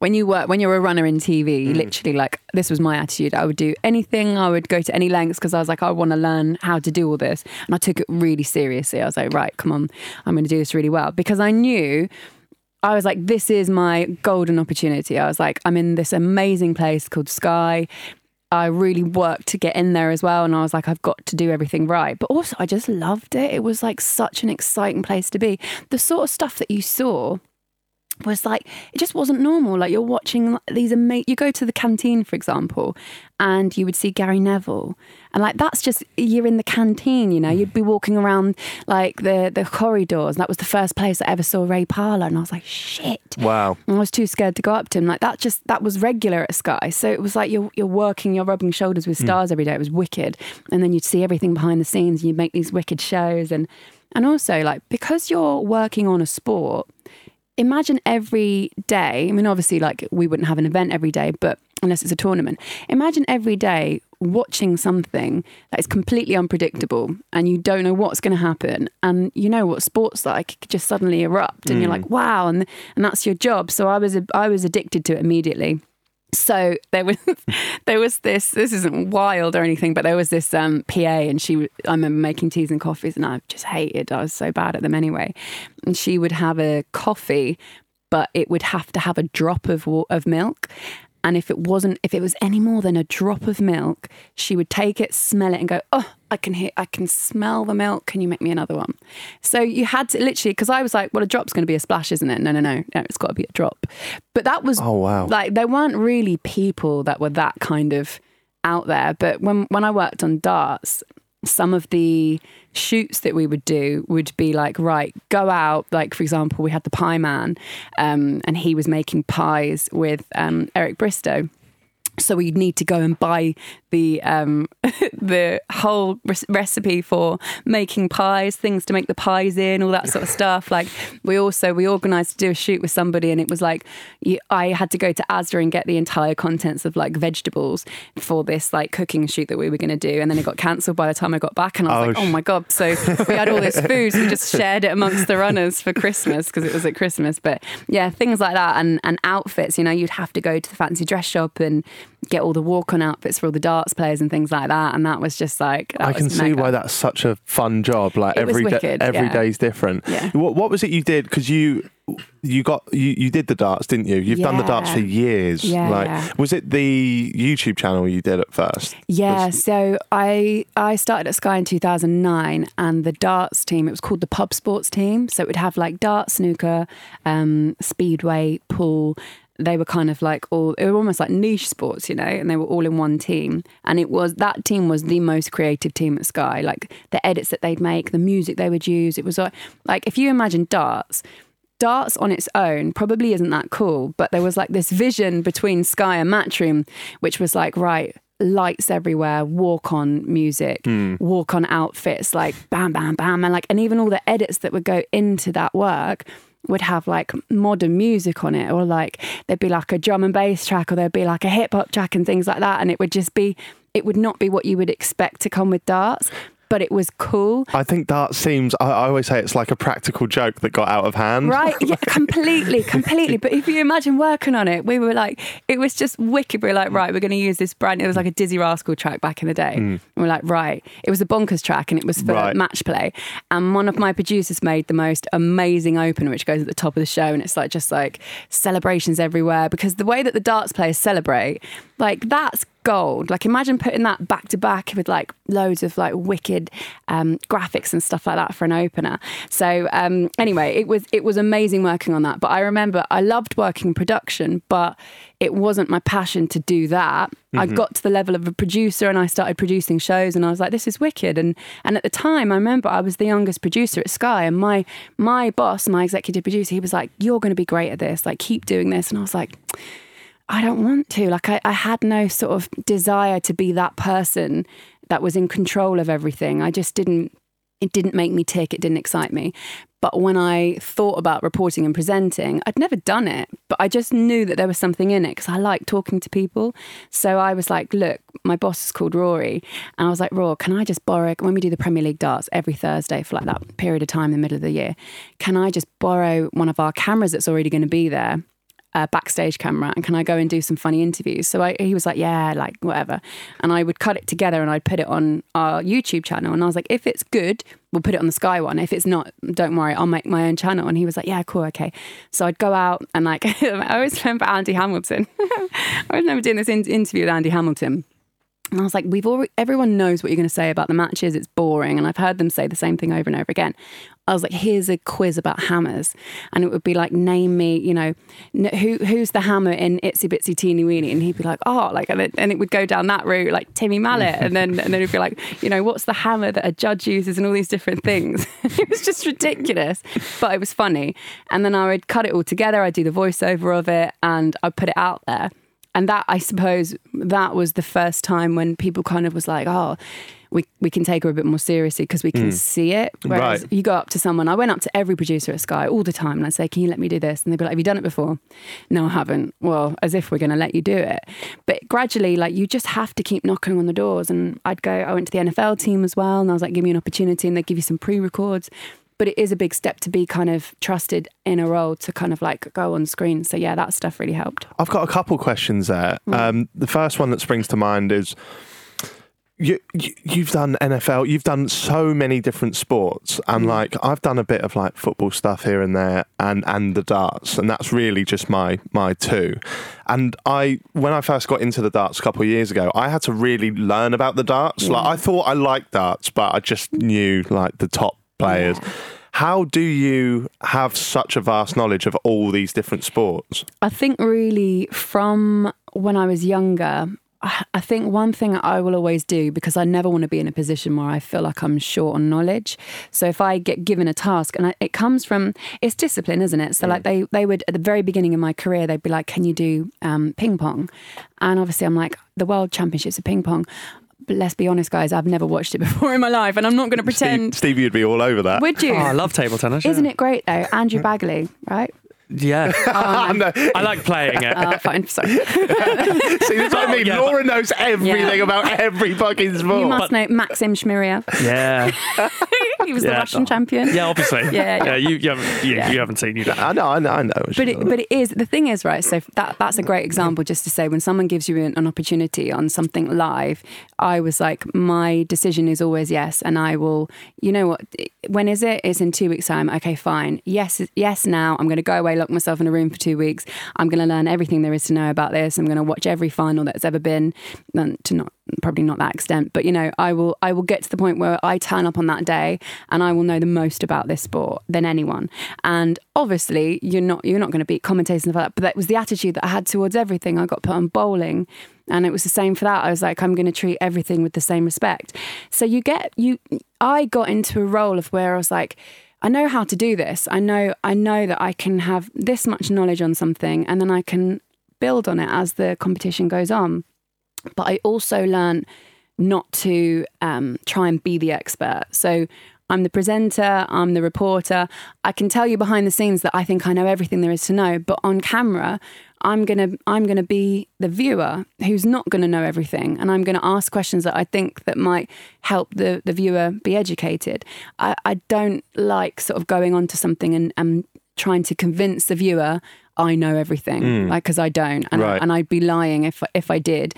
when you were when you were a runner in T V, mm. literally like this was my attitude. I would do anything. I would go to any lengths because I was like, I want to learn how to do all this, and I took it really seriously. I was like, right, come on, I'm going to do this really well because I knew. I was like, this is my golden opportunity. I was like, I'm in this amazing place called Sky. I really worked to get in there as well. And I was like, I've got to do everything right. But also, I just loved it. It was like such an exciting place to be. The sort of stuff that you saw was like, it just wasn't normal. Like, you're watching these amazing, you go to the canteen, for example, and you would see Gary Neville. And like, that's just, you're in the canteen, you know, you'd be walking around like the, the corridors. And that was the first place I ever saw Ray Parlour. And I was like, shit. Wow. And I was too scared to go up to him. Like that just, that was regular at Sky. So it was like, you're, you're working, you're rubbing shoulders with stars mm. every day. It was wicked. And then you'd see everything behind the scenes and you'd make these wicked shows. And, and also like, because you're working on a sport, imagine every day, I mean, obviously, like, we wouldn't have an event every day, but unless it's a tournament, imagine every day watching something that is completely unpredictable and you don't know what's going to happen. And you know what sport's like, it could just suddenly erupt and mm. you're like, wow, and and that's your job. So I was I was addicted to it immediately. So there was there was this, this isn't wild or anything, but there was this um, P A and she, I remember making teas and coffees and I just hated, I was so bad at them anyway. And she would have a coffee, but it would have to have a drop of of milk. And if it wasn't, if it was any more than a drop of milk, she would take it, smell it and go, oh, I can hear, I can smell the milk. Can you make me another one? So you had to literally, because I was like, well, a drop's going to be a splash, isn't it? No, no, no, no, it's got to be a drop. But that was, oh, wow. Like, there weren't really people that were that kind of out there. But when, when I worked on darts, some of the shoots that we would do would be like, right, go out. Like, for example, we had the pie man um, and he was making pies with um, Eric Bristow. So we'd need to go and buy the um, the whole re- recipe for making pies, things to make the pies in, all that sort of stuff. Like, we also, we organised to do a shoot with somebody and it was like, you, I had to go to Asda and get the entire contents of like vegetables for this like cooking shoot that we were going to do. And then it got cancelled by the time I got back and I was oh, like, oh my God. So we had all this food, we just shared it amongst the runners for Christmas because it was at Christmas. But yeah, things like that and, and outfits, you know, you'd have to go to the fancy dress shop and get all the walk-on outfits for all the darts players and things like that. And that was just like... I can see why that's such a fun job. Like every day, every day's different. Yeah. What, what was it you did? Because you... You got you, you did the darts, didn't you? You've yeah. done the darts for years. Yeah, like yeah. Was it the YouTube channel you did at first? Yeah, was... so I I started at Sky in two thousand nine and the darts team, it was called the pub sports team. So it would have like darts, snooker, um, speedway, pool. They were kind of like all, it were almost like niche sports, you know, and they were all in one team. And it was, that team was the most creative team at Sky. Like the edits that they'd make, the music they would use. It was like, like if you imagine darts, darts on its own probably isn't that cool, but there was like this vision between Sky and Matchroom, which was like, right, lights everywhere, walk on music, mm. walk on outfits, like bam, bam, bam. And like, and even all the edits that would go into that work would have like modern music on it, or like there'd be like a drum and bass track, or there'd be like a hip hop track and things like that. And it would just be, it would not be what you would expect to come with darts. But it was cool. I think that seems, I, I always say it's like a practical joke that got out of hand. Right, yeah, completely, completely. But if you imagine working on it, we were like, it was just wicked. We were like, right, we're going to use this brand. It was like a Dizzy Rascal track back in the day. Mm. And we're like, right. It was a bonkers track and it was for right. match play. And one of my producers made the most amazing opener, which goes at the top of the show. And it's like, just like celebrations everywhere. Because the way that the darts players celebrate, like that's gold. Like imagine putting that back to back with like loads of like wicked um, graphics and stuff like that for an opener. So um, anyway, it was it was amazing working on that. But I remember I loved working production, but it wasn't my passion to do that. Mm-hmm. I got to the level of a producer and I started producing shows and I was like, this is wicked. And and at the time, I remember I was the youngest producer at Sky and my my boss, my executive producer, he was like, you're going to be great at this. Like keep doing this. And I was like, I don't want to. Like, I, I had no sort of desire to be that person that was in control of everything. I just didn't, it didn't make me tick. It didn't excite me. But when I thought about reporting and presenting, I'd never done it, but I just knew that there was something in it because I like talking to people. So I was like, look, my boss is called Rory. And I was like, Rory, can I just borrow, when we do the Premier League darts every Thursday for like that period of time in the middle of the year, can I just borrow one of our cameras that's already going to be there? Uh, backstage camera, and can I go and do some funny interviews? So I, he was like, yeah, like whatever. And I would cut it together and I'd put it on our YouTube channel. And I was like, if it's good, we'll put it on the Sky one. If it's not, don't worry, I'll make my own channel. And he was like, yeah, cool, okay. So I'd go out and like, I always remember Andy Hamilton. I remember doing this in- interview with Andy Hamilton. And I was like, we've already, everyone knows what you're going to say about the matches. It's boring. And I've heard them say the same thing over and over again. I was like, here's a quiz about hammers. And it would be like, name me, you know, who who's the hammer in Itsy Bitsy Teeny Weeny? And he'd be like, oh, like, and, then, and it would go down that route, like Timmy Mallet. And then and then it'd be like, you know, what's the hammer that a judge uses and all these different things? It was just ridiculous, but it was funny. And then I would cut it all together. I'd do the voiceover of it and I'd put it out there. And that, I suppose, that was the first time when people kind of was like, oh, we we can take her a bit more seriously because we can mm. see it. Whereas right. you go up to someone, I went up to every producer at Sky all the time and I'd say, can you let me do this? And they'd be like, have you done it before? No, I haven't. Well, as if we're going to let you do it. But gradually, like, you just have to keep knocking on the doors. And I'd go, I went to the N F L team as well. And I was like, give me an opportunity. And they'd give you some pre-records. But it is a big step to be kind of trusted in a role to kind of like go on screen. So yeah, that stuff really helped. I've got a couple questions there. Mm. Um, the first one that springs to mind is you, you, you've done N F L, you've done so many different sports. And mm. like, I've done a bit of like football stuff here and there and, and the darts. And that's really just my, my two. And I, when I first got into the darts a couple of years ago, I had to really learn about the darts. Yeah. Like I thought I liked darts, but I just knew like the top players. Yeah. How do you have such a vast knowledge of all these different sports? I think really from when I was younger, I think one thing I will always do, because I never want to be in a position where I feel like I'm short on knowledge. So if I get given a task, and I, it comes from, it's discipline, isn't it? So like they, they would, at the very beginning of my career, they'd be like, can you do um, ping pong? And obviously I'm like, the World Championships of Ping Pong. But let's be honest, guys, I've never watched it before in my life and I'm not going to pretend. Steve, Stevie would be all over that. Would you? Oh, I love table tennis. Isn't yeah. it great though? Andrew Bagley, right? Yeah. Oh, no. No. I like playing it. Oh, fine. Sorry. See, that's what I mean. Yeah, Laura knows everything yeah. about every fucking sport. You must but... know Maxim Shmyriev. Yeah. He was yeah. the Russian champion. Yeah, obviously. Yeah. yeah. yeah you, you, haven't, you, yeah. you haven't seen you know. I know, I know. I know but, it, but it is, the thing is, right, so that that's a great example just to say when someone gives you an, an opportunity on something live, I was like, my decision is always yes. And I will, you know what, when is it? It's in two weeks' time. Okay, fine. Yes, yes, now. I'm going to go away, lock myself in a room for two weeks. I'm going to learn everything there is to know about this. I'm going to watch every final that's ever been, and to not probably not that extent, but you know, I will I will get to the point where I turn up on that day and I will know the most about this sport than anyone. And obviously, you're not you're not going to beat commentators and stuff like that. But that was the attitude that I had towards everything. I got put on bowling, and it was the same for that. I was like, I'm going to treat everything with the same respect. So you get you. I got into a role of where I was like, I know how to do this. I know I know that I can have this much knowledge on something and then I can build on it as the competition goes on. But I also learned not to um, try and be the expert. So I'm the presenter, I'm the reporter. I can tell you behind the scenes that I think I know everything there is to know, but on camera, I'm gonna I'm gonna be the viewer who's not gonna know everything, and I'm gonna ask questions that I think that might help the, the viewer be educated. I, I don't like sort of going onto something and, and trying to convince the viewer I know everything, mm. like because I don't, and right. I, and I'd be lying if if I did.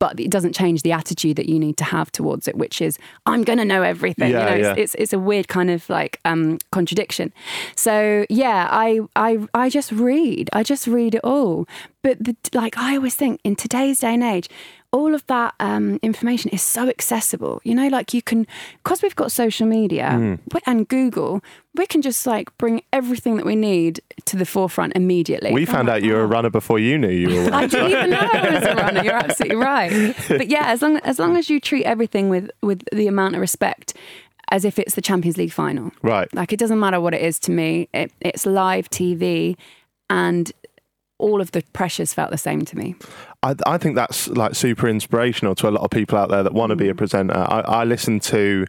But it doesn't change the attitude that you need to have towards it, which is, I'm going to know everything. Yeah, you know, yeah. it's, it's it's a weird kind of like um, contradiction. So yeah, I, I I just read. I just read it all. But the, like I always think in today's day and age, all of that um, information is so accessible. You know, like you can, because we've got social media mm. and Google, we can just like bring everything that we need to the forefront immediately. We found oh, out you were a runner before you knew you were a runner. I didn't even know I was a runner. You're absolutely right. But yeah, as long as, long as you treat everything with, with the amount of respect as if it's the Champions League final. Right. Like it doesn't matter what it is to me. It, it's live T V and all of the pressures felt the same to me. I, I think that's like super inspirational to a lot of people out there that want to be a presenter. I, I listened to,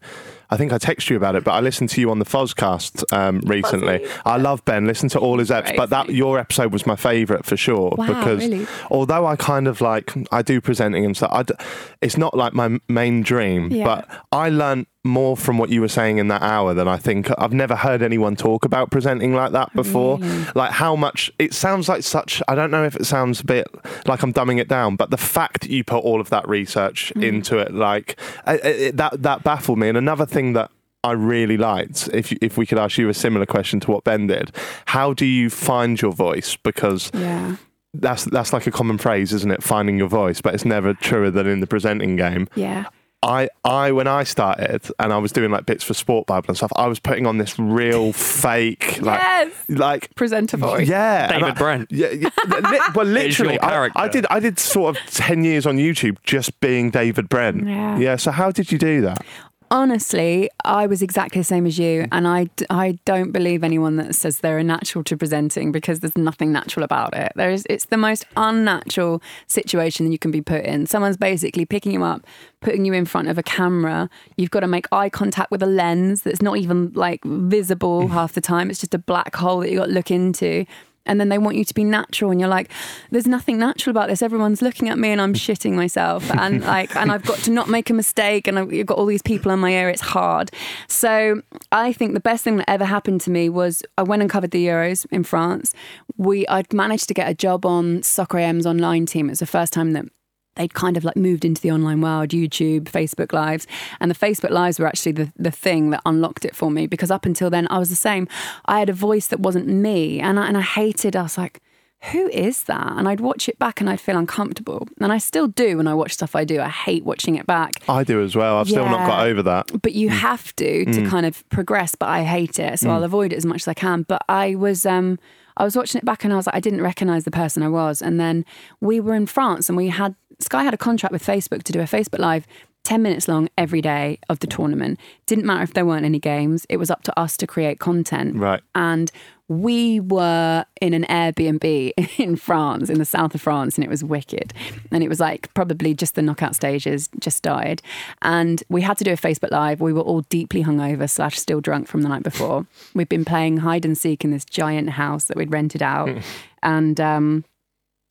I think I texted you about it, but I listened to you on the Fozcast um, recently. Fuzzy. I love Ben, listen to all his episodes, but that your episode was my favourite for sure. Wow, because really? Although I kind of like, I do presenting and stuff, I d- it's not like my main dream, yeah. but I learned more from what you were saying in that hour than I think. I've never heard anyone talk about presenting like that before. Really? Like how much, it sounds like such, I don't know if it sounds a bit like I'm dumbing it down, but the fact that you put all of that research mm. into it, like it, it, that that baffled me. And another thing that I really liked, if you, if we could ask you a similar question to what Ben did, how do you find your voice? Because yeah. that's that's like a common phrase, isn't it? Finding your voice, but it's never truer than in the presenting game. Yeah. I, I when I started and I was doing like bits for Sport Bible and stuff, I was putting on this real fake like yes. like presenter voice. Yeah, David I, Brent. Yeah, yeah li- well, literally, I, I did I did sort of ten years on YouTube just being David Brent. Yeah. yeah. So how did you do that? Honestly, I was exactly the same as you, and I, I don't believe anyone that says they're a natural to presenting, because there's nothing natural about it. There is, it's the most unnatural situation that you can be put in. Someone's basically picking you up, putting you in front of a camera. You've got to make eye contact with a lens that's not even like visible half the time. It's just a black hole that you got to look into. And then they want you to be natural, and you're like, there's nothing natural about this. Everyone's looking at me and I'm shitting myself, and like, and I've got to not make a mistake, and I've you've got all these people in my ear. It's hard. So I think the best thing that ever happened to me was I went and covered the Euros in France. We I'd managed to get a job on Soccer A M's online team. It was the first time that they'd kind of like moved into the online world, YouTube, Facebook Lives. And the Facebook Lives were actually the, the thing that unlocked it for me, because up until then I was the same. I had a voice that wasn't me, and I, and I hated, I was like, who is that? And I'd watch it back and I'd feel uncomfortable. And I still do when I watch stuff I do. I hate watching it back. I do as well. I've yeah. still not got over that. But you mm. have to, to mm. kind of progress, but I hate it. So mm. I'll avoid it as much as I can. But I was... um. I was watching it back and I was like, I didn't recognise the person I was. And then we were in France, and we had, Sky had a contract with Facebook to do a Facebook Live ten minutes long every day of the tournament. Didn't matter if there weren't any games. It was up to us to create content. Right. And we were in an Airbnb in France, in the south of France, and it was wicked. And it was like probably just the knockout stages just died. And we had to do a Facebook Live. We were all deeply hungover slash still drunk from the night before. We'd been playing hide and seek in this giant house that we'd rented out. and... um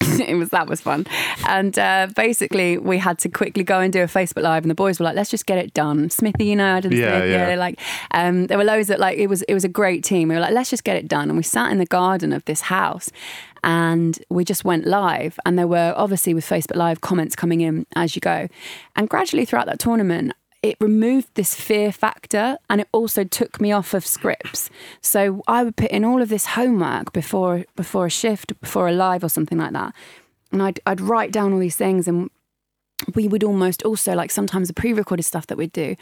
It was that was fun. And uh, basically, we had to quickly go and do a Facebook Live, and the boys were like, "Let's just get it done." Smithy, you know, I didn't yeah, say it. Yeah. They're like, um, there were loads that like it was it was a great team. We were like, "Let's just get it done." And we sat in the garden of this house, and we just went live. And there were obviously with Facebook Live comments coming in as you go, and gradually throughout that tournament, it removed this fear factor, and it also took me off of scripts. So I would put in all of this homework before before a shift, before a live or something like that. And I'd, I'd write down all these things, and we would almost also, like sometimes the pre-recorded stuff that we'd do,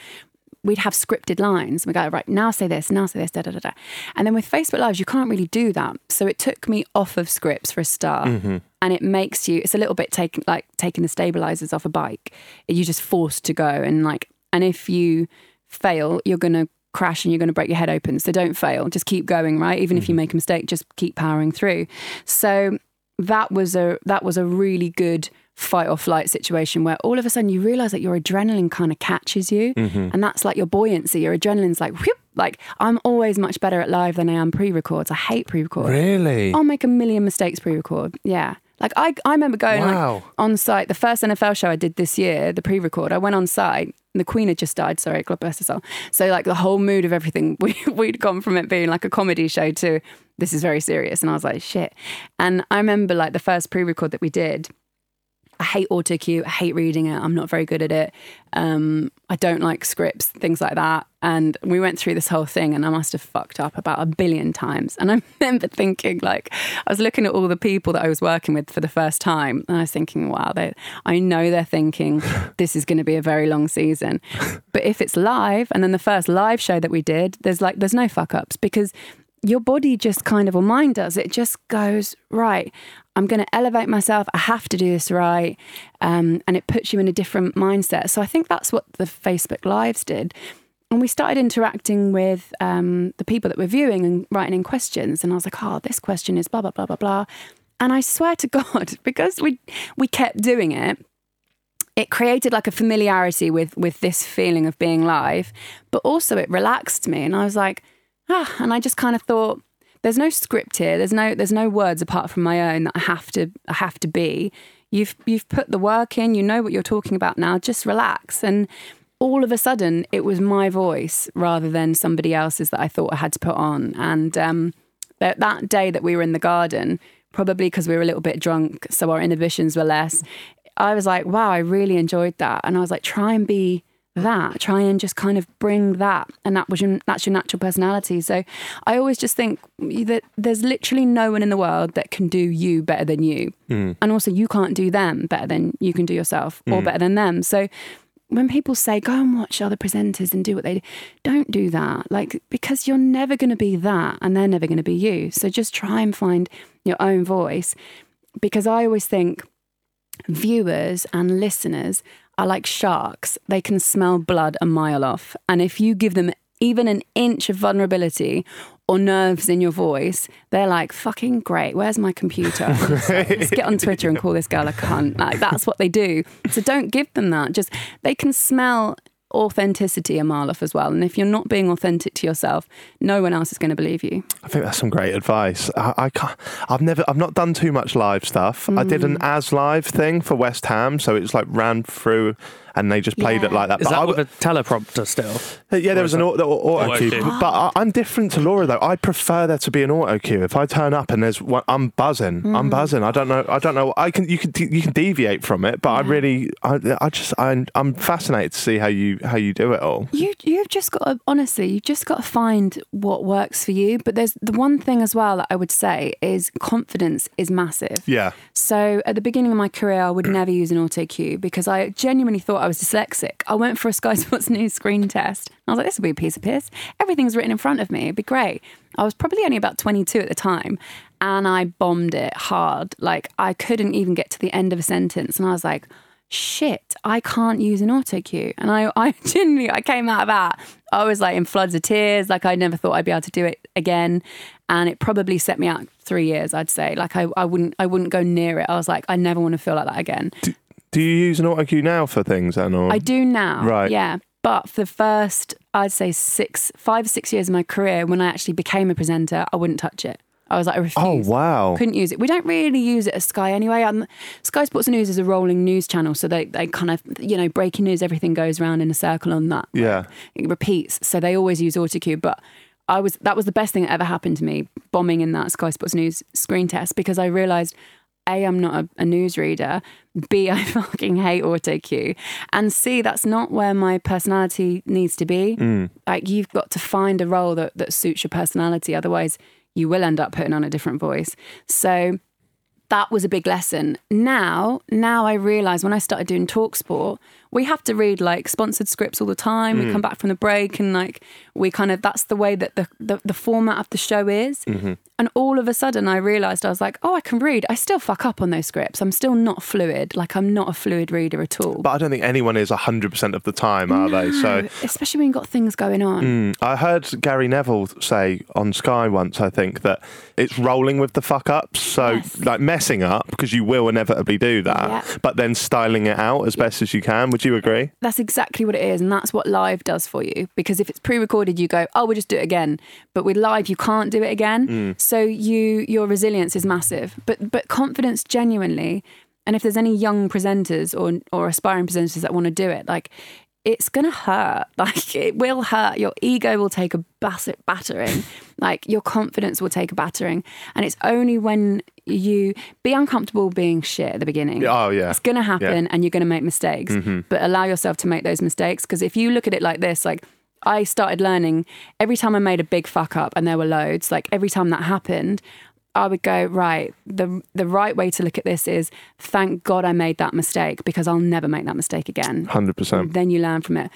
we'd have scripted lines. We'd go, right, now say this, now say this, da, da, da, da. And then with Facebook Lives, you can't really do that. So it took me off of scripts for a start. Mm-hmm. And it makes you, it's a little bit take, like taking the stabilizers off a bike. You're just forced to go and like, and if you fail, you're going to crash and you're going to break your head open. So don't fail. Just keep going, right? Even mm-hmm. if you make a mistake, just keep powering through. So that was a that was a really good fight or flight situation, where all of a sudden you realise that your adrenaline kind of catches you. Mm-hmm. And that's like your buoyancy. Your adrenaline's like, whoop. Like, I'm always much better at live than I am pre-records. I hate pre-records. Really? I'll make a million mistakes pre-record. Yeah. Like, I, I remember going wow. like, on site, the first N F L show I did this year, the pre-record, I went on site, and the Queen had just died, sorry, God bless her soul. So, like, the whole mood of everything, we, we'd gone from it being like a comedy show to this is very serious. And I was like, shit. And I remember, like, the first pre-record that we did, I hate autocue, I hate reading it, I'm not very good at it. Um, I don't like scripts, things like that. And we went through this whole thing, and I must have fucked up about a billion times. And I remember thinking, like, I was looking at all the people that I was working with for the first time, and I was thinking, wow, they, I know they're thinking this is going to be a very long season. But if it's live, and then the first live show that we did, there's like, there's no fuck ups, because your body just kind of, or mine does, it just goes, right, I'm going to elevate myself. I have to do this right. Um, and it puts you in a different mindset. So I think that's what the Facebook Lives did. And we started interacting with um, the people that were viewing and writing in questions. And I was like, oh, this question is blah, blah, blah, blah, blah. And I swear to God, because we we kept doing it, it created like a familiarity with with this feeling of being live. But also it relaxed me. And I was like, ah, and I just kind of thought, there's no script here. There's no there's no words apart from my own that I have to I have to be. You've you've put the work in. You know what you're talking about now. Just relax. And all of a sudden, it was my voice rather than somebody else's that I thought I had to put on. And um, that that day that we were in the garden, probably because we were a little bit drunk, so our inhibitions were less. I was like, wow, I really enjoyed that. And I was like, try and be that, try and just kind of bring that, and that was your, that's your natural personality. So I always just think that there's literally no one in the world that can do you better than you, mm. and also you can't do them better than you can do yourself, mm. or better than them. So when people say go and watch other presenters and do what they do, don't do that, like, because you're never going to be that and they're never going to be you. So just try and find your own voice, because I always think viewers and listeners are like sharks. They can smell blood a mile off. And if you give them even an inch of vulnerability or nerves in your voice, they're like, fucking great, where's my computer? Let's get on Twitter and call this girl a cunt. Like, that's what they do. So don't give them that. Just, they can smell authenticity a mile off as well. And if you're not being authentic to yourself, no one else is going to believe you. I think that's some great advice. I, I can't, I've never, I've not done too much live stuff. Mm. I did an as live thing for West Ham, so it's like ran through and they just played yeah. it like that. Is but that I, with a teleprompter still? Yeah, there was an auto, auto cue. But I, I'm different to Laura though. I prefer there to be an auto cue. If I turn up and there's one, I'm buzzing. Mm. I'm buzzing. I don't know. I don't know. I can. You can. You can deviate from it. But yeah. I really. I. I just. I, I'm fascinated to see how you how you do it all. You. You've just got to, honestly. You've just got to find what works for you. But there's the one thing as well that I would say is confidence is massive. Yeah. So at the beginning of my career, I would never use an auto cue because I genuinely thought I was dyslexic. I went for a Sky Sports News screen test. I was like, this will be a piece of piss. Everything's written in front of me. It'd be great. I was probably only about twenty-two at the time and I bombed it hard. Like, I couldn't even get to the end of a sentence. And I was like, shit, I can't use an auto cue. And I, I genuinely, I came out of that. I was like in floods of tears. Like, I never thought I'd be able to do it again. And it probably set me out three years, I'd say. Like, I, I wouldn't, I wouldn't go near it. I was like, I never want to feel like that again. Do- Do you use an auto cue now for things, then? Or? I do now, right? Yeah, but for the first, I'd say six, five or six years of my career, when I actually became a presenter, I wouldn't touch it. I was like, I refuse. Oh, wow. Couldn't use it. We don't really use it at Sky anyway. Um, Sky Sports News is a rolling news channel, so they, they kind of, you know, breaking news, everything goes around in a circle on that. Yeah. Like, it repeats, so they always use auto cue, but I was that was the best thing that ever happened to me, bombing in that Sky Sports News screen test, because I realised... A, I'm not a, a newsreader. B, I fucking hate auto cue. And C, that's not where my personality needs to be. Mm. Like, you've got to find a role that, that suits your personality. Otherwise, you will end up putting on a different voice. So that was a big lesson. Now, now I realise when I started doing TalkSport, we have to read like sponsored scripts all the time. Mm. We come back from the break and like we kind of, that's the way that the, the, the format of the show is. Mm-hmm. And all of a sudden I realised, I was like, oh, I can read. I still fuck up on those scripts. I'm still not fluid. Like, I'm not a fluid reader at all. But I don't think anyone is one hundred percent of the time, are no, they? So especially when you've got things going on. Mm. I heard Gary Neville say on Sky once, I think, that it's rolling with the fuck ups. So yes. like mess up, because you will inevitably do that, yeah. but then styling it out as yeah. best as you can. Would you agree? That's exactly what it is, and that's what live does for you, because if it's pre-recorded you go, oh, we'll just do it again, but with live you can't do it again. Mm. So you your resilience is massive, but but confidence genuinely, and if there's any young presenters or or aspiring presenters that want to do it, like, it's going to hurt. Like, it will hurt. Your ego will take a battering. Like, your confidence will take a battering. And it's only when you be uncomfortable being shit at the beginning. Oh, yeah. It's going to happen yeah. and you're going to make mistakes. Mm-hmm. But allow yourself to make those mistakes. Because if you look at it like this, like, I started learning every time I made a big fuck up, and there were loads, like, every time that happened, I would go, right, the the right way to look at this is, thank God I made that mistake, because I'll never make that mistake again. one hundred percent. And then you learn from it.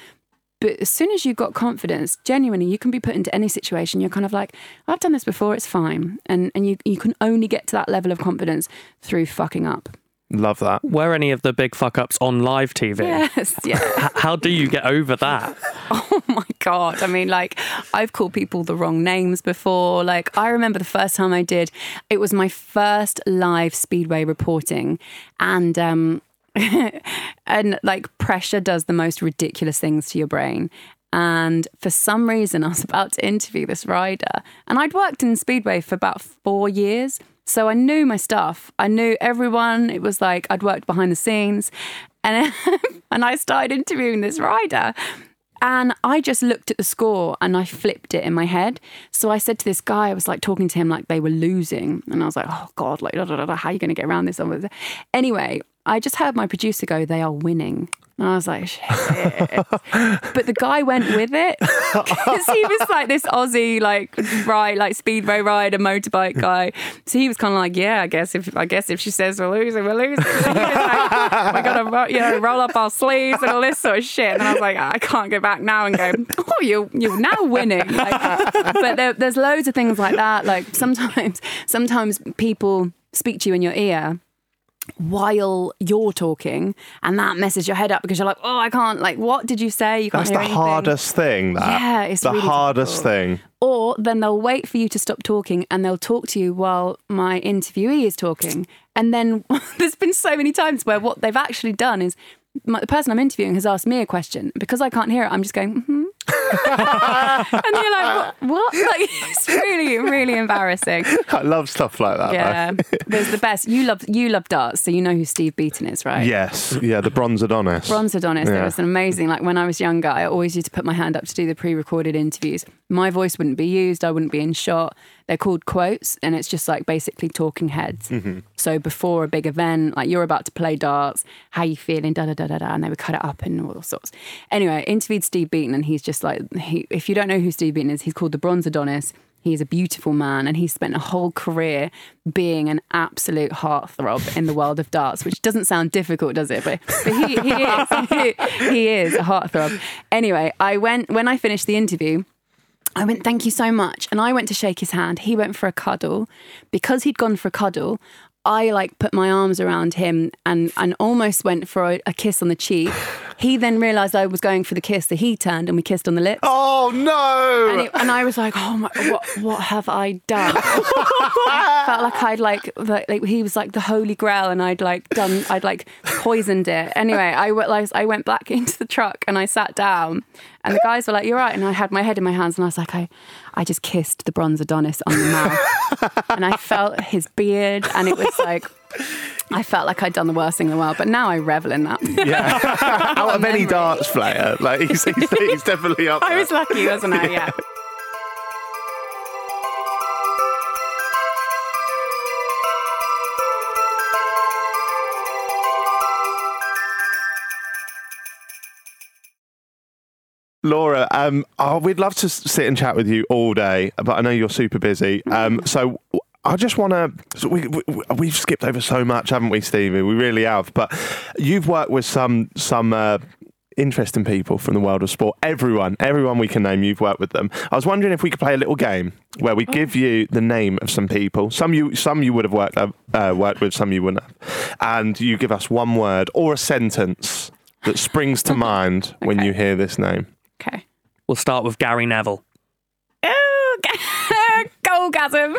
But as soon as you've got confidence, genuinely, you can be put into any situation. You're kind of like, I've done this before, it's fine. And and you, you can only get to that level of confidence through fucking up. Love that. Were any of the big fuck-ups on live T V? Yes, yeah. How do you get over that? Oh, my God. I mean, like, I've called people the wrong names before. Like, I remember the first time I did, it was my first live Speedway reporting. And, um, and like, pressure does the most ridiculous things to your brain. And for some reason, I was about to interview this rider. And I'd worked in Speedway for about four years. So I knew my stuff. I knew everyone. It was like I'd worked behind the scenes. And, and I started interviewing this rider. And I just looked at the score and I flipped it in my head. So I said to this guy, I was like talking to him like they were losing. And I was like, oh God, like, da, da, da, how are you going to get around this? Anyway, I just heard my producer go, they are winning. And I was like, shit. But the guy went with it because he was like this Aussie, like ride, like speedway rider, motorbike guy. So he was kind of like, yeah, I guess if I guess if she says we're losing, we're losing. We're like, gotta, you know, roll up our sleeves and all this sort of shit. And I was like, I can't go back now and go, oh, you you're now winning. Like, but there, there's loads of things like that. Like sometimes sometimes people speak to you in your ear while you're talking, and that messes your head up because you're like, oh, I can't, like, what did you say? You can't That's hear the anything. hardest thing, that. Yeah, it's the really hardest difficult. thing. Or then they'll wait for you to stop talking and they'll talk to you while my interviewee is talking. And then there's been so many times where what they've actually done is my, the person I'm interviewing has asked me a question. Because I can't hear it, I'm just going, mm-hmm. And you're like, what? what? Like, it's really, really embarrassing. I love stuff like that. Yeah, there's the best. You love, you love darts, so you know who Steve Beaton is, right? Yes, yeah, the Bronze Adonis. Bronze Adonis. Yeah. There was an amazing. Like when I was younger, I always used to put my hand up to do the pre-recorded interviews. My voice wouldn't be used. I wouldn't be in shot. They're called quotes, and it's just like basically talking heads. Mm-hmm. So before a big event, like you're about to play darts, how you feeling? Da da da da da, and they would cut it up and all sorts. Anyway, I interviewed Steve Beaton, and he's just like, he, if you don't know who Steve Beaton is, he's called the Bronze Adonis. He's a beautiful man, and he spent a whole career being an absolute heartthrob in the world of darts, which doesn't sound difficult, does it? But, but he, he is he, he is a heartthrob. Anyway, I went when I finished the interview, I went, thank you so much. And I went to shake his hand. He went for a cuddle. Because he'd gone for a cuddle, I like put my arms around him and, and almost went for a, a kiss on the cheek. He then realised I was going for the kiss, so he turned and we kissed on the lips. Oh, no! And, it, and I was like, oh, my, what what have I done? I felt like I'd, like, like, he was, like, the Holy Grail, and I'd, like, done, I'd, like, poisoned it. Anyway, I, like, I went back into the truck and I sat down, and the guys were like, you're right, and I had my head in my hands, and I was like, I, I just kissed the Bronze Adonis on the mouth, and I felt his beard, and it was like... I felt like I'd done the worst thing in the world, but now I revel in that. Yeah. Out of memory. Any darts player, like he's, he's, he's definitely up there. I was lucky, wasn't I? Yeah. yeah. Laura, um, oh, we'd love to sit and chat with you all day, but I know you're super busy. Um, so... I just want to... So we, we, we've skipped over so much, haven't we, Stevie? We really have. But you've worked with some some uh, interesting people from the world of sport. Everyone, everyone we can name, you've worked with them. I was wondering if we could play a little game where we oh. give you the name of some people. Some you some you would have worked, uh, worked with, some you wouldn't have. And you give us one word or a sentence that springs to mind okay. when you hear this name. Okay. We'll start with Gary Neville. Oh, Golgasm.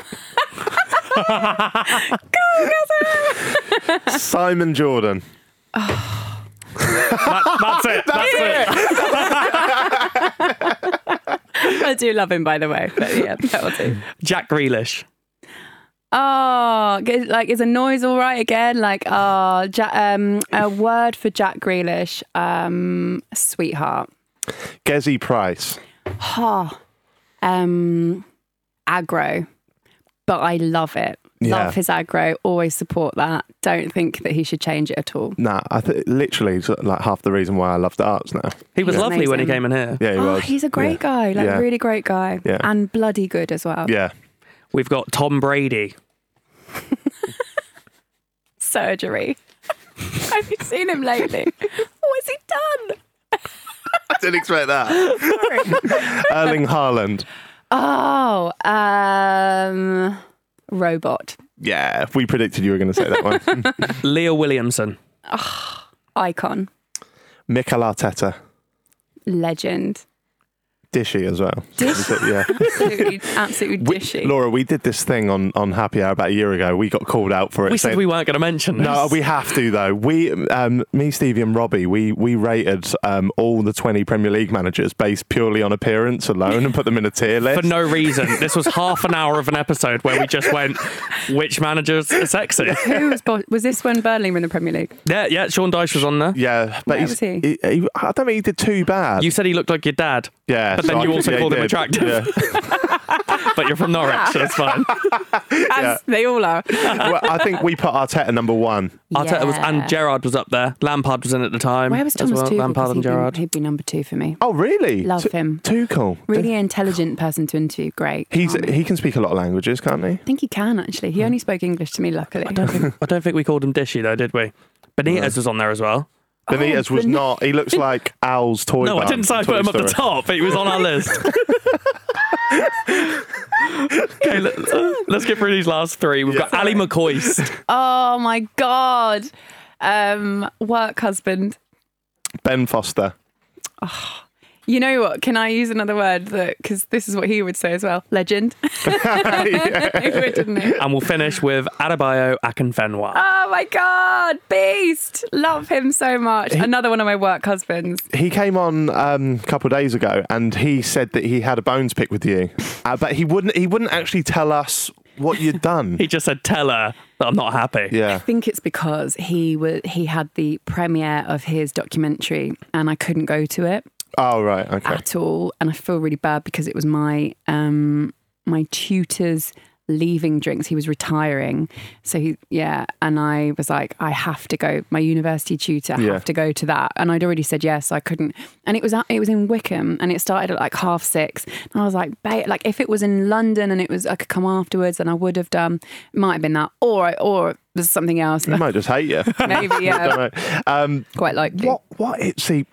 Simon Jordan. Oh. that, that's it. That's, that's it. it. I do love him, by the way. But yeah, that will do. Jack Grealish. Oh, like is a noise all right again? Like, oh, Jack, um, a word for Jack Grealish. Um, sweetheart. Gezi Price. Oh, um, aggro. But I love it. Yeah. Love his aggro. Always support that. Don't think that he should change it at all. Nah, I th- literally like half the reason why I love the arts now. He was yeah. lovely Amazing. when he came in here. Yeah, he oh, was. He's a great yeah. guy. Like, yeah. really great guy. Yeah. And bloody good as well. Yeah. We've got Tom Brady. Surgery. Have you seen him lately? What has he done? I didn't expect that. Erling Haaland. Oh, um, robot. Yeah, we predicted you were going to say that one. Leah Williamson. Oh, icon. Mikel Arteta. Legend. Dishy as well. Dishy. Yeah. Absolutely, absolutely dishy. We, Laura, we did this thing on, on Happy Hour about a year ago. We got called out for it. We saying, said we weren't going to mention this. No, we have to though. We, um, me, Stevie and Robbie, we we rated um, all the twenty Premier League managers based purely on appearance alone and put them in a tier list. For no reason. This was half an hour of an episode where we just went, which managers are sexy? Who was, bo- was this when Burnley were in the Premier League? Yeah, yeah, Sean Dyche was on there. Yeah. But Where was he? he, he I don't think he did too bad. You said he looked like your dad. Yeah. But so then you also yeah, called him attractive. Yeah. But you're from Norwich, yeah. so it's fine. As yeah. they all are. Well, I think we put Arteta number one. Arteta yeah. was, and Gerrard was up there. Lampard was in at the time. Where was Thomas well. Tuchel? Lampard and Gerrard. He'd be number two for me. Oh, really? Love T- him. Tuchel. Really intelligent person to interview. Great. He's he can speak a lot of languages, can't he? I think he can, actually. He hmm. only spoke English to me, luckily. I don't think, I don't think we called him Dishy, though, did we? Benitez no. was on there as well. Benitez oh, was ben- not. He looks like Al's toy. No, I didn't say I put him story. Up the top, but he was on our list. Okay, let, let's get through these last three. We've yeah. got Ali McCoist. Oh my God. Um, work husband. Ben Foster. Oh, you know what? Can I use another word? Because this is what he would say as well. Legend. yeah. He would, didn't he? And we'll finish with Adebayo Akinfenwa. Oh my God. Beast. Love him so much. He, another one of my work husbands. He came on um, a couple of days ago and he said that he had a bones pick with you. Uh, but he wouldn't, he wouldn't actually tell us what you'd done. He just said, tell her that I'm not happy. Yeah. I think it's because he was, he had the premiere of his documentary and I couldn't go to it. Oh, right, okay. At all. And I feel really bad because it was my um, my tutor's leaving drinks. He was retiring. So, he, yeah. And I was like, I have to go. My university tutor, I yeah. have to go to that. And I'd already said yes, so I couldn't. And it was at, it was in Wickham and it started at like half six. And I was like, babe, like if it was in London and it was, I could come afterwards and I would have done, it might have been that. Or, or there's something else. He might just hate you. Maybe, yeah. um, Quite likely. What, what, it, see,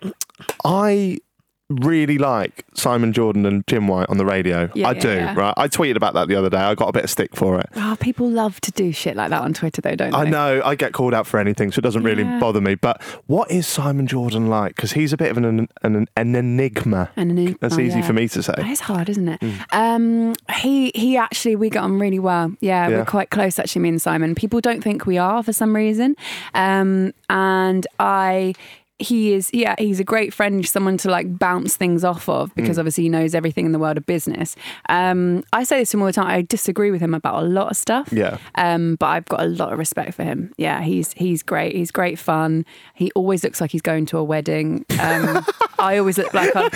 I really like Simon Jordan and Jim White on the radio. Yeah, I yeah, do, yeah. right? I tweeted about that the other day. I got a bit of stick for it. Oh, people love to do shit like that on Twitter though, don't they? I know. I get called out for anything, so it doesn't really yeah. bother me. But what is Simon Jordan like? Because he's a bit of an an, an, an enigma. An enigma. That's oh, easy yeah. for me to say. That is hard, isn't it? Mm. Um, he, he actually, we got on really well. Yeah, yeah, we're quite close actually, me and Simon. People don't think we are for some reason. Um, and I... He is, yeah, he's a great friend, someone to like bounce things off of because mm. obviously he knows everything in the world of business. Um, I say this to him all the time. I disagree with him about a lot of stuff. Yeah. Um, but I've got a lot of respect for him. Yeah, he's he's great. He's great fun. He always looks like he's going to a wedding. Um, I always look like I'm,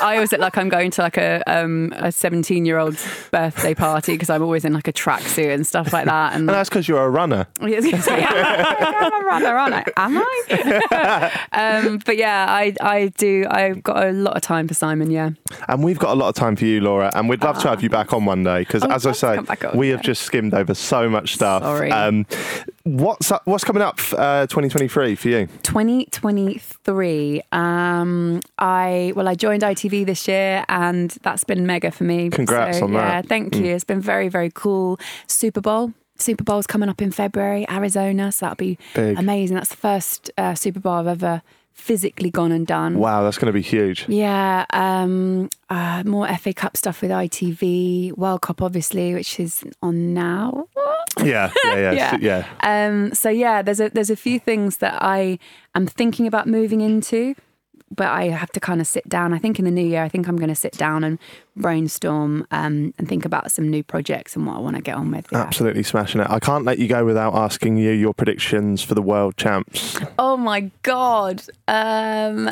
I always look like I'm going to like a um, a seventeen-year-old's birthday party because I'm always in like a tracksuit and stuff like that. And, and that's because you're a runner. Yeah, I'm a runner, aren't I? Am I? Um, Um, but yeah, I, I do. I've got a lot of time for Simon, yeah. And we've got a lot of time for you, Laura. And we'd love uh, to have you back on one day because, as I say, on, we yeah. have just skimmed over so much stuff. Sorry. Um, what's up, what's coming up uh, twenty twenty-three for you? twenty twenty-three. Um, I well, I joined I T V this year, and that's been mega for me. Congrats so, on yeah, that! Yeah, thank mm. you. It's been very, very cool. Super Bowl. Super Bowl's coming up in February, Arizona, so that'll be Big. amazing. That's the first uh, Super Bowl I've ever physically gone and done. Wow, that's going to be huge. Yeah, um, uh, more F A Cup stuff with I T V, World Cup obviously, which is on now. Yeah, yeah, yeah, yeah. yeah. Um, so yeah, there's a there's a few things that I am thinking about moving into, but I have to kind of sit down. I think in the new year, I think I'm going to sit down and brainstorm um, and think about some new projects and what I want to get on with. Yeah. Absolutely smashing it. I can't let you go without asking you your predictions for the world champs. Oh my God. Um,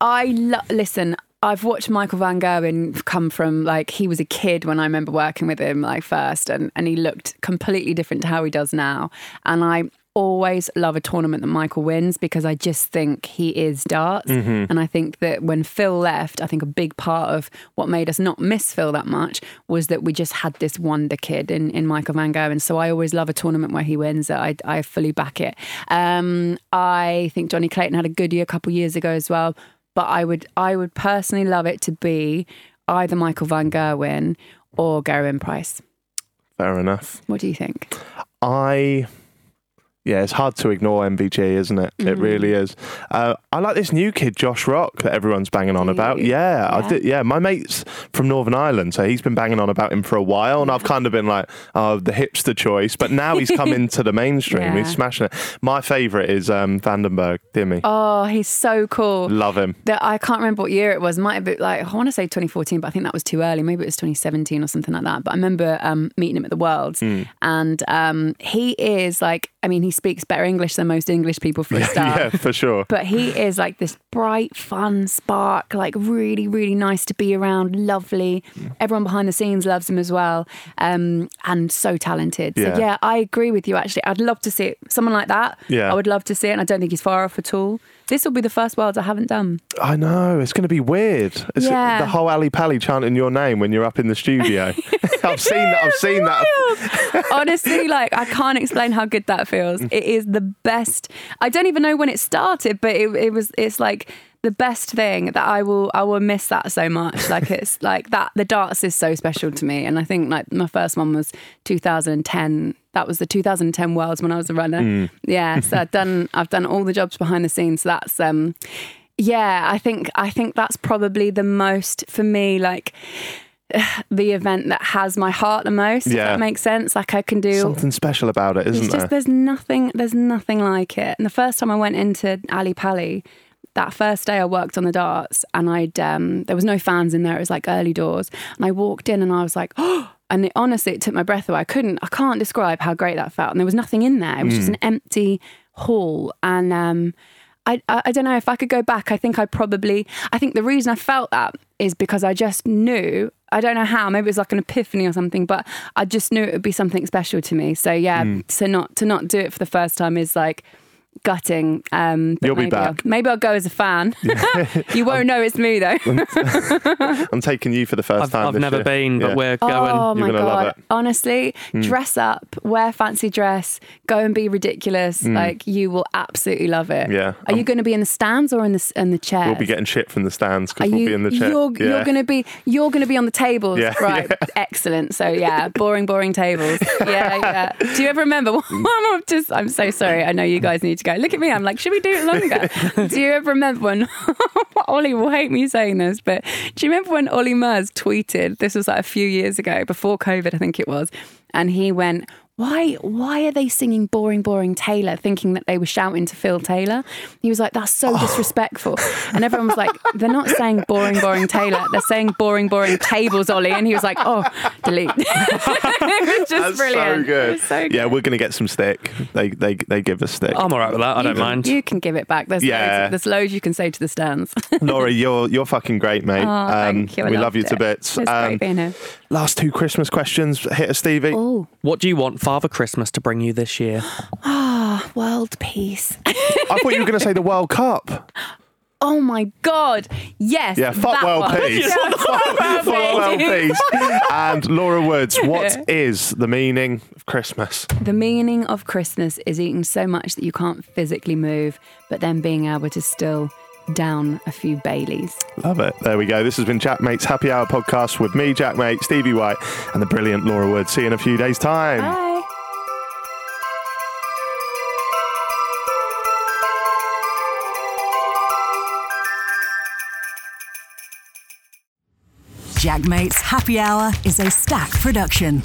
I lo- Listen, I've watched Michael Van Gerwen come from, like, he was a kid when I remember working with him, like, first, and, and he looked completely different to how he does now. And I always love a tournament that Michael wins because I just think he is darts. Mm-hmm. And I think that when Phil left, I think a big part of what made us not miss Phil that much was that we just had this wonder kid in, in Michael Van Gerwen. So I always love a tournament where he wins. I, I fully back it. Um, I think Johnny Clayton had a good year a couple of years ago as well. But I would, I would personally love it to be either Michael Van Gerwen or Gerwin Price. Fair enough. What do you think? I... Yeah, it's hard to ignore M V G, isn't it? Mm-hmm. It really is. Uh, I like this new kid, Josh Rock, that everyone's banging on about. Yeah, yeah. I did, yeah, my mate's from Northern Ireland, so he's been banging on about him for a while, and I've kind of been like, oh, the hipster choice, but now he's come into the mainstream. Yeah. He's smashing it. My favourite is um, Vandenberg, Dimmy. Oh, he's so cool. Love him. The, I can't remember what year it was. Might have been like, I want to say twenty fourteen, but I think that was too early. Maybe it was twenty seventeen or something like that. But I remember um, meeting him at the Worlds, mm. and um, he is like, I mean, he's he speaks better English than most English people for a start. Yeah, for sure. But he is like this bright, fun spark, like really, really nice to be around, lovely. Yeah. Everyone behind the scenes loves him as well, um, and so talented. Yeah. So yeah, I agree with you actually. I'd love to see it. Someone like that. Yeah. I would love to see it, and I don't think he's far off at all. This will be the first Worlds I haven't done. I know. It's going to be weird. It's yeah. The whole Ali Pally chanting your name when you're up in the studio. I've seen that. I've seen that. Honestly, like, I can't explain how good that feels. It is the best. I don't even know when it started, but it, it was, it's like the best thing that I will, I will miss that so much. Like, it's like that. The darts is so special to me. And I think like my first one was two thousand ten. That was the two thousand ten Worlds when I was a runner. Mm. Yeah, so I've done I've done all the jobs behind the scenes. So that's um, yeah. I think I think that's probably the most for me, like the event that has my heart the most. Yeah. If that makes sense. Like I can do something special about it, isn't it? It's just there? there's nothing there's nothing like it. And the first time I went into Ali Pally, that first day I worked on the darts, and I'd um, there was no fans in there. It was like early doors, and I walked in and I was like, oh. And it, honestly, it took my breath away. I couldn't, I can't describe how great that felt. And there was nothing in there. It was mm. just an empty hall. And um, I, I, I don't know if I could go back. I think I probably, I think the reason I felt that is because I just knew, I don't know how, maybe it was like an epiphany or something, but I just knew it would be something special to me. So yeah, mm. to not, to not do it for the first time is like, gutting. Um, You'll maybe be back. I'll, maybe I'll go as a fan. You won't I'm, know it's me though. I'm taking you for the first I've, time. I've this never year. been, but yeah. we're going. Oh my You're gonna God. Love it. Honestly, mm. dress up, wear fancy dress, go and be ridiculous. Mm. Like you will absolutely love it. Yeah. Are um, you going to be in the stands or in the in the chairs? We'll be getting shit from the stands because we'll you, be in the chairs. You're, yeah. you're going to be you're going to be on the tables, yeah. right? Yeah. Excellent. So yeah, boring, boring tables. Yeah, yeah. Do you ever remember? I'm just. I'm so sorry. I know you guys need to go. Look at me. I'm like, should we do it longer? Do you ever remember when Ollie will hate me saying this, but do you remember when Ollie Murs tweeted, this was like a few years ago before COVID, I think it was. And he went, why, why are they singing Boring, Boring Taylor thinking that they were shouting to Phil Taylor? He was like, that's so disrespectful. And everyone was like, they're not saying Boring, Boring Taylor. They're saying Boring, Boring Tables, Ollie. And he was like, oh, delete. It was just that's brilliant. So good. It was so good. Yeah, we're going to get some stick. They they they give us stick. I'm all right with that. I you don't can, mind. You can give it back. There's, yeah. loads, there's loads you can say to the stands. Laura, you're you're fucking great, mate. Oh, um, thank you. I we love you it. to bits. It's um, great being here. Last two Christmas questions. Hit us, Stevie. Ooh. What do you want Father Christmas to bring you this year? Ah, oh, world peace. I thought you were going to say the World Cup. Oh my God. Yes. Yeah, fuck world one. peace. Yeah, fuck, fuck world peace. And Laura Woods, what is the meaning of Christmas? The meaning of Christmas is eating so much that you can't physically move, but then being able to still down a few Baileys. Love it. There we go. This has been Jack Mate's Happy Hour Podcast with me, Jack Mate, Stevie White, and the brilliant Laura Wood. See you in a few days' time. Bye. Jack Mate's Happy Hour is a Stack production.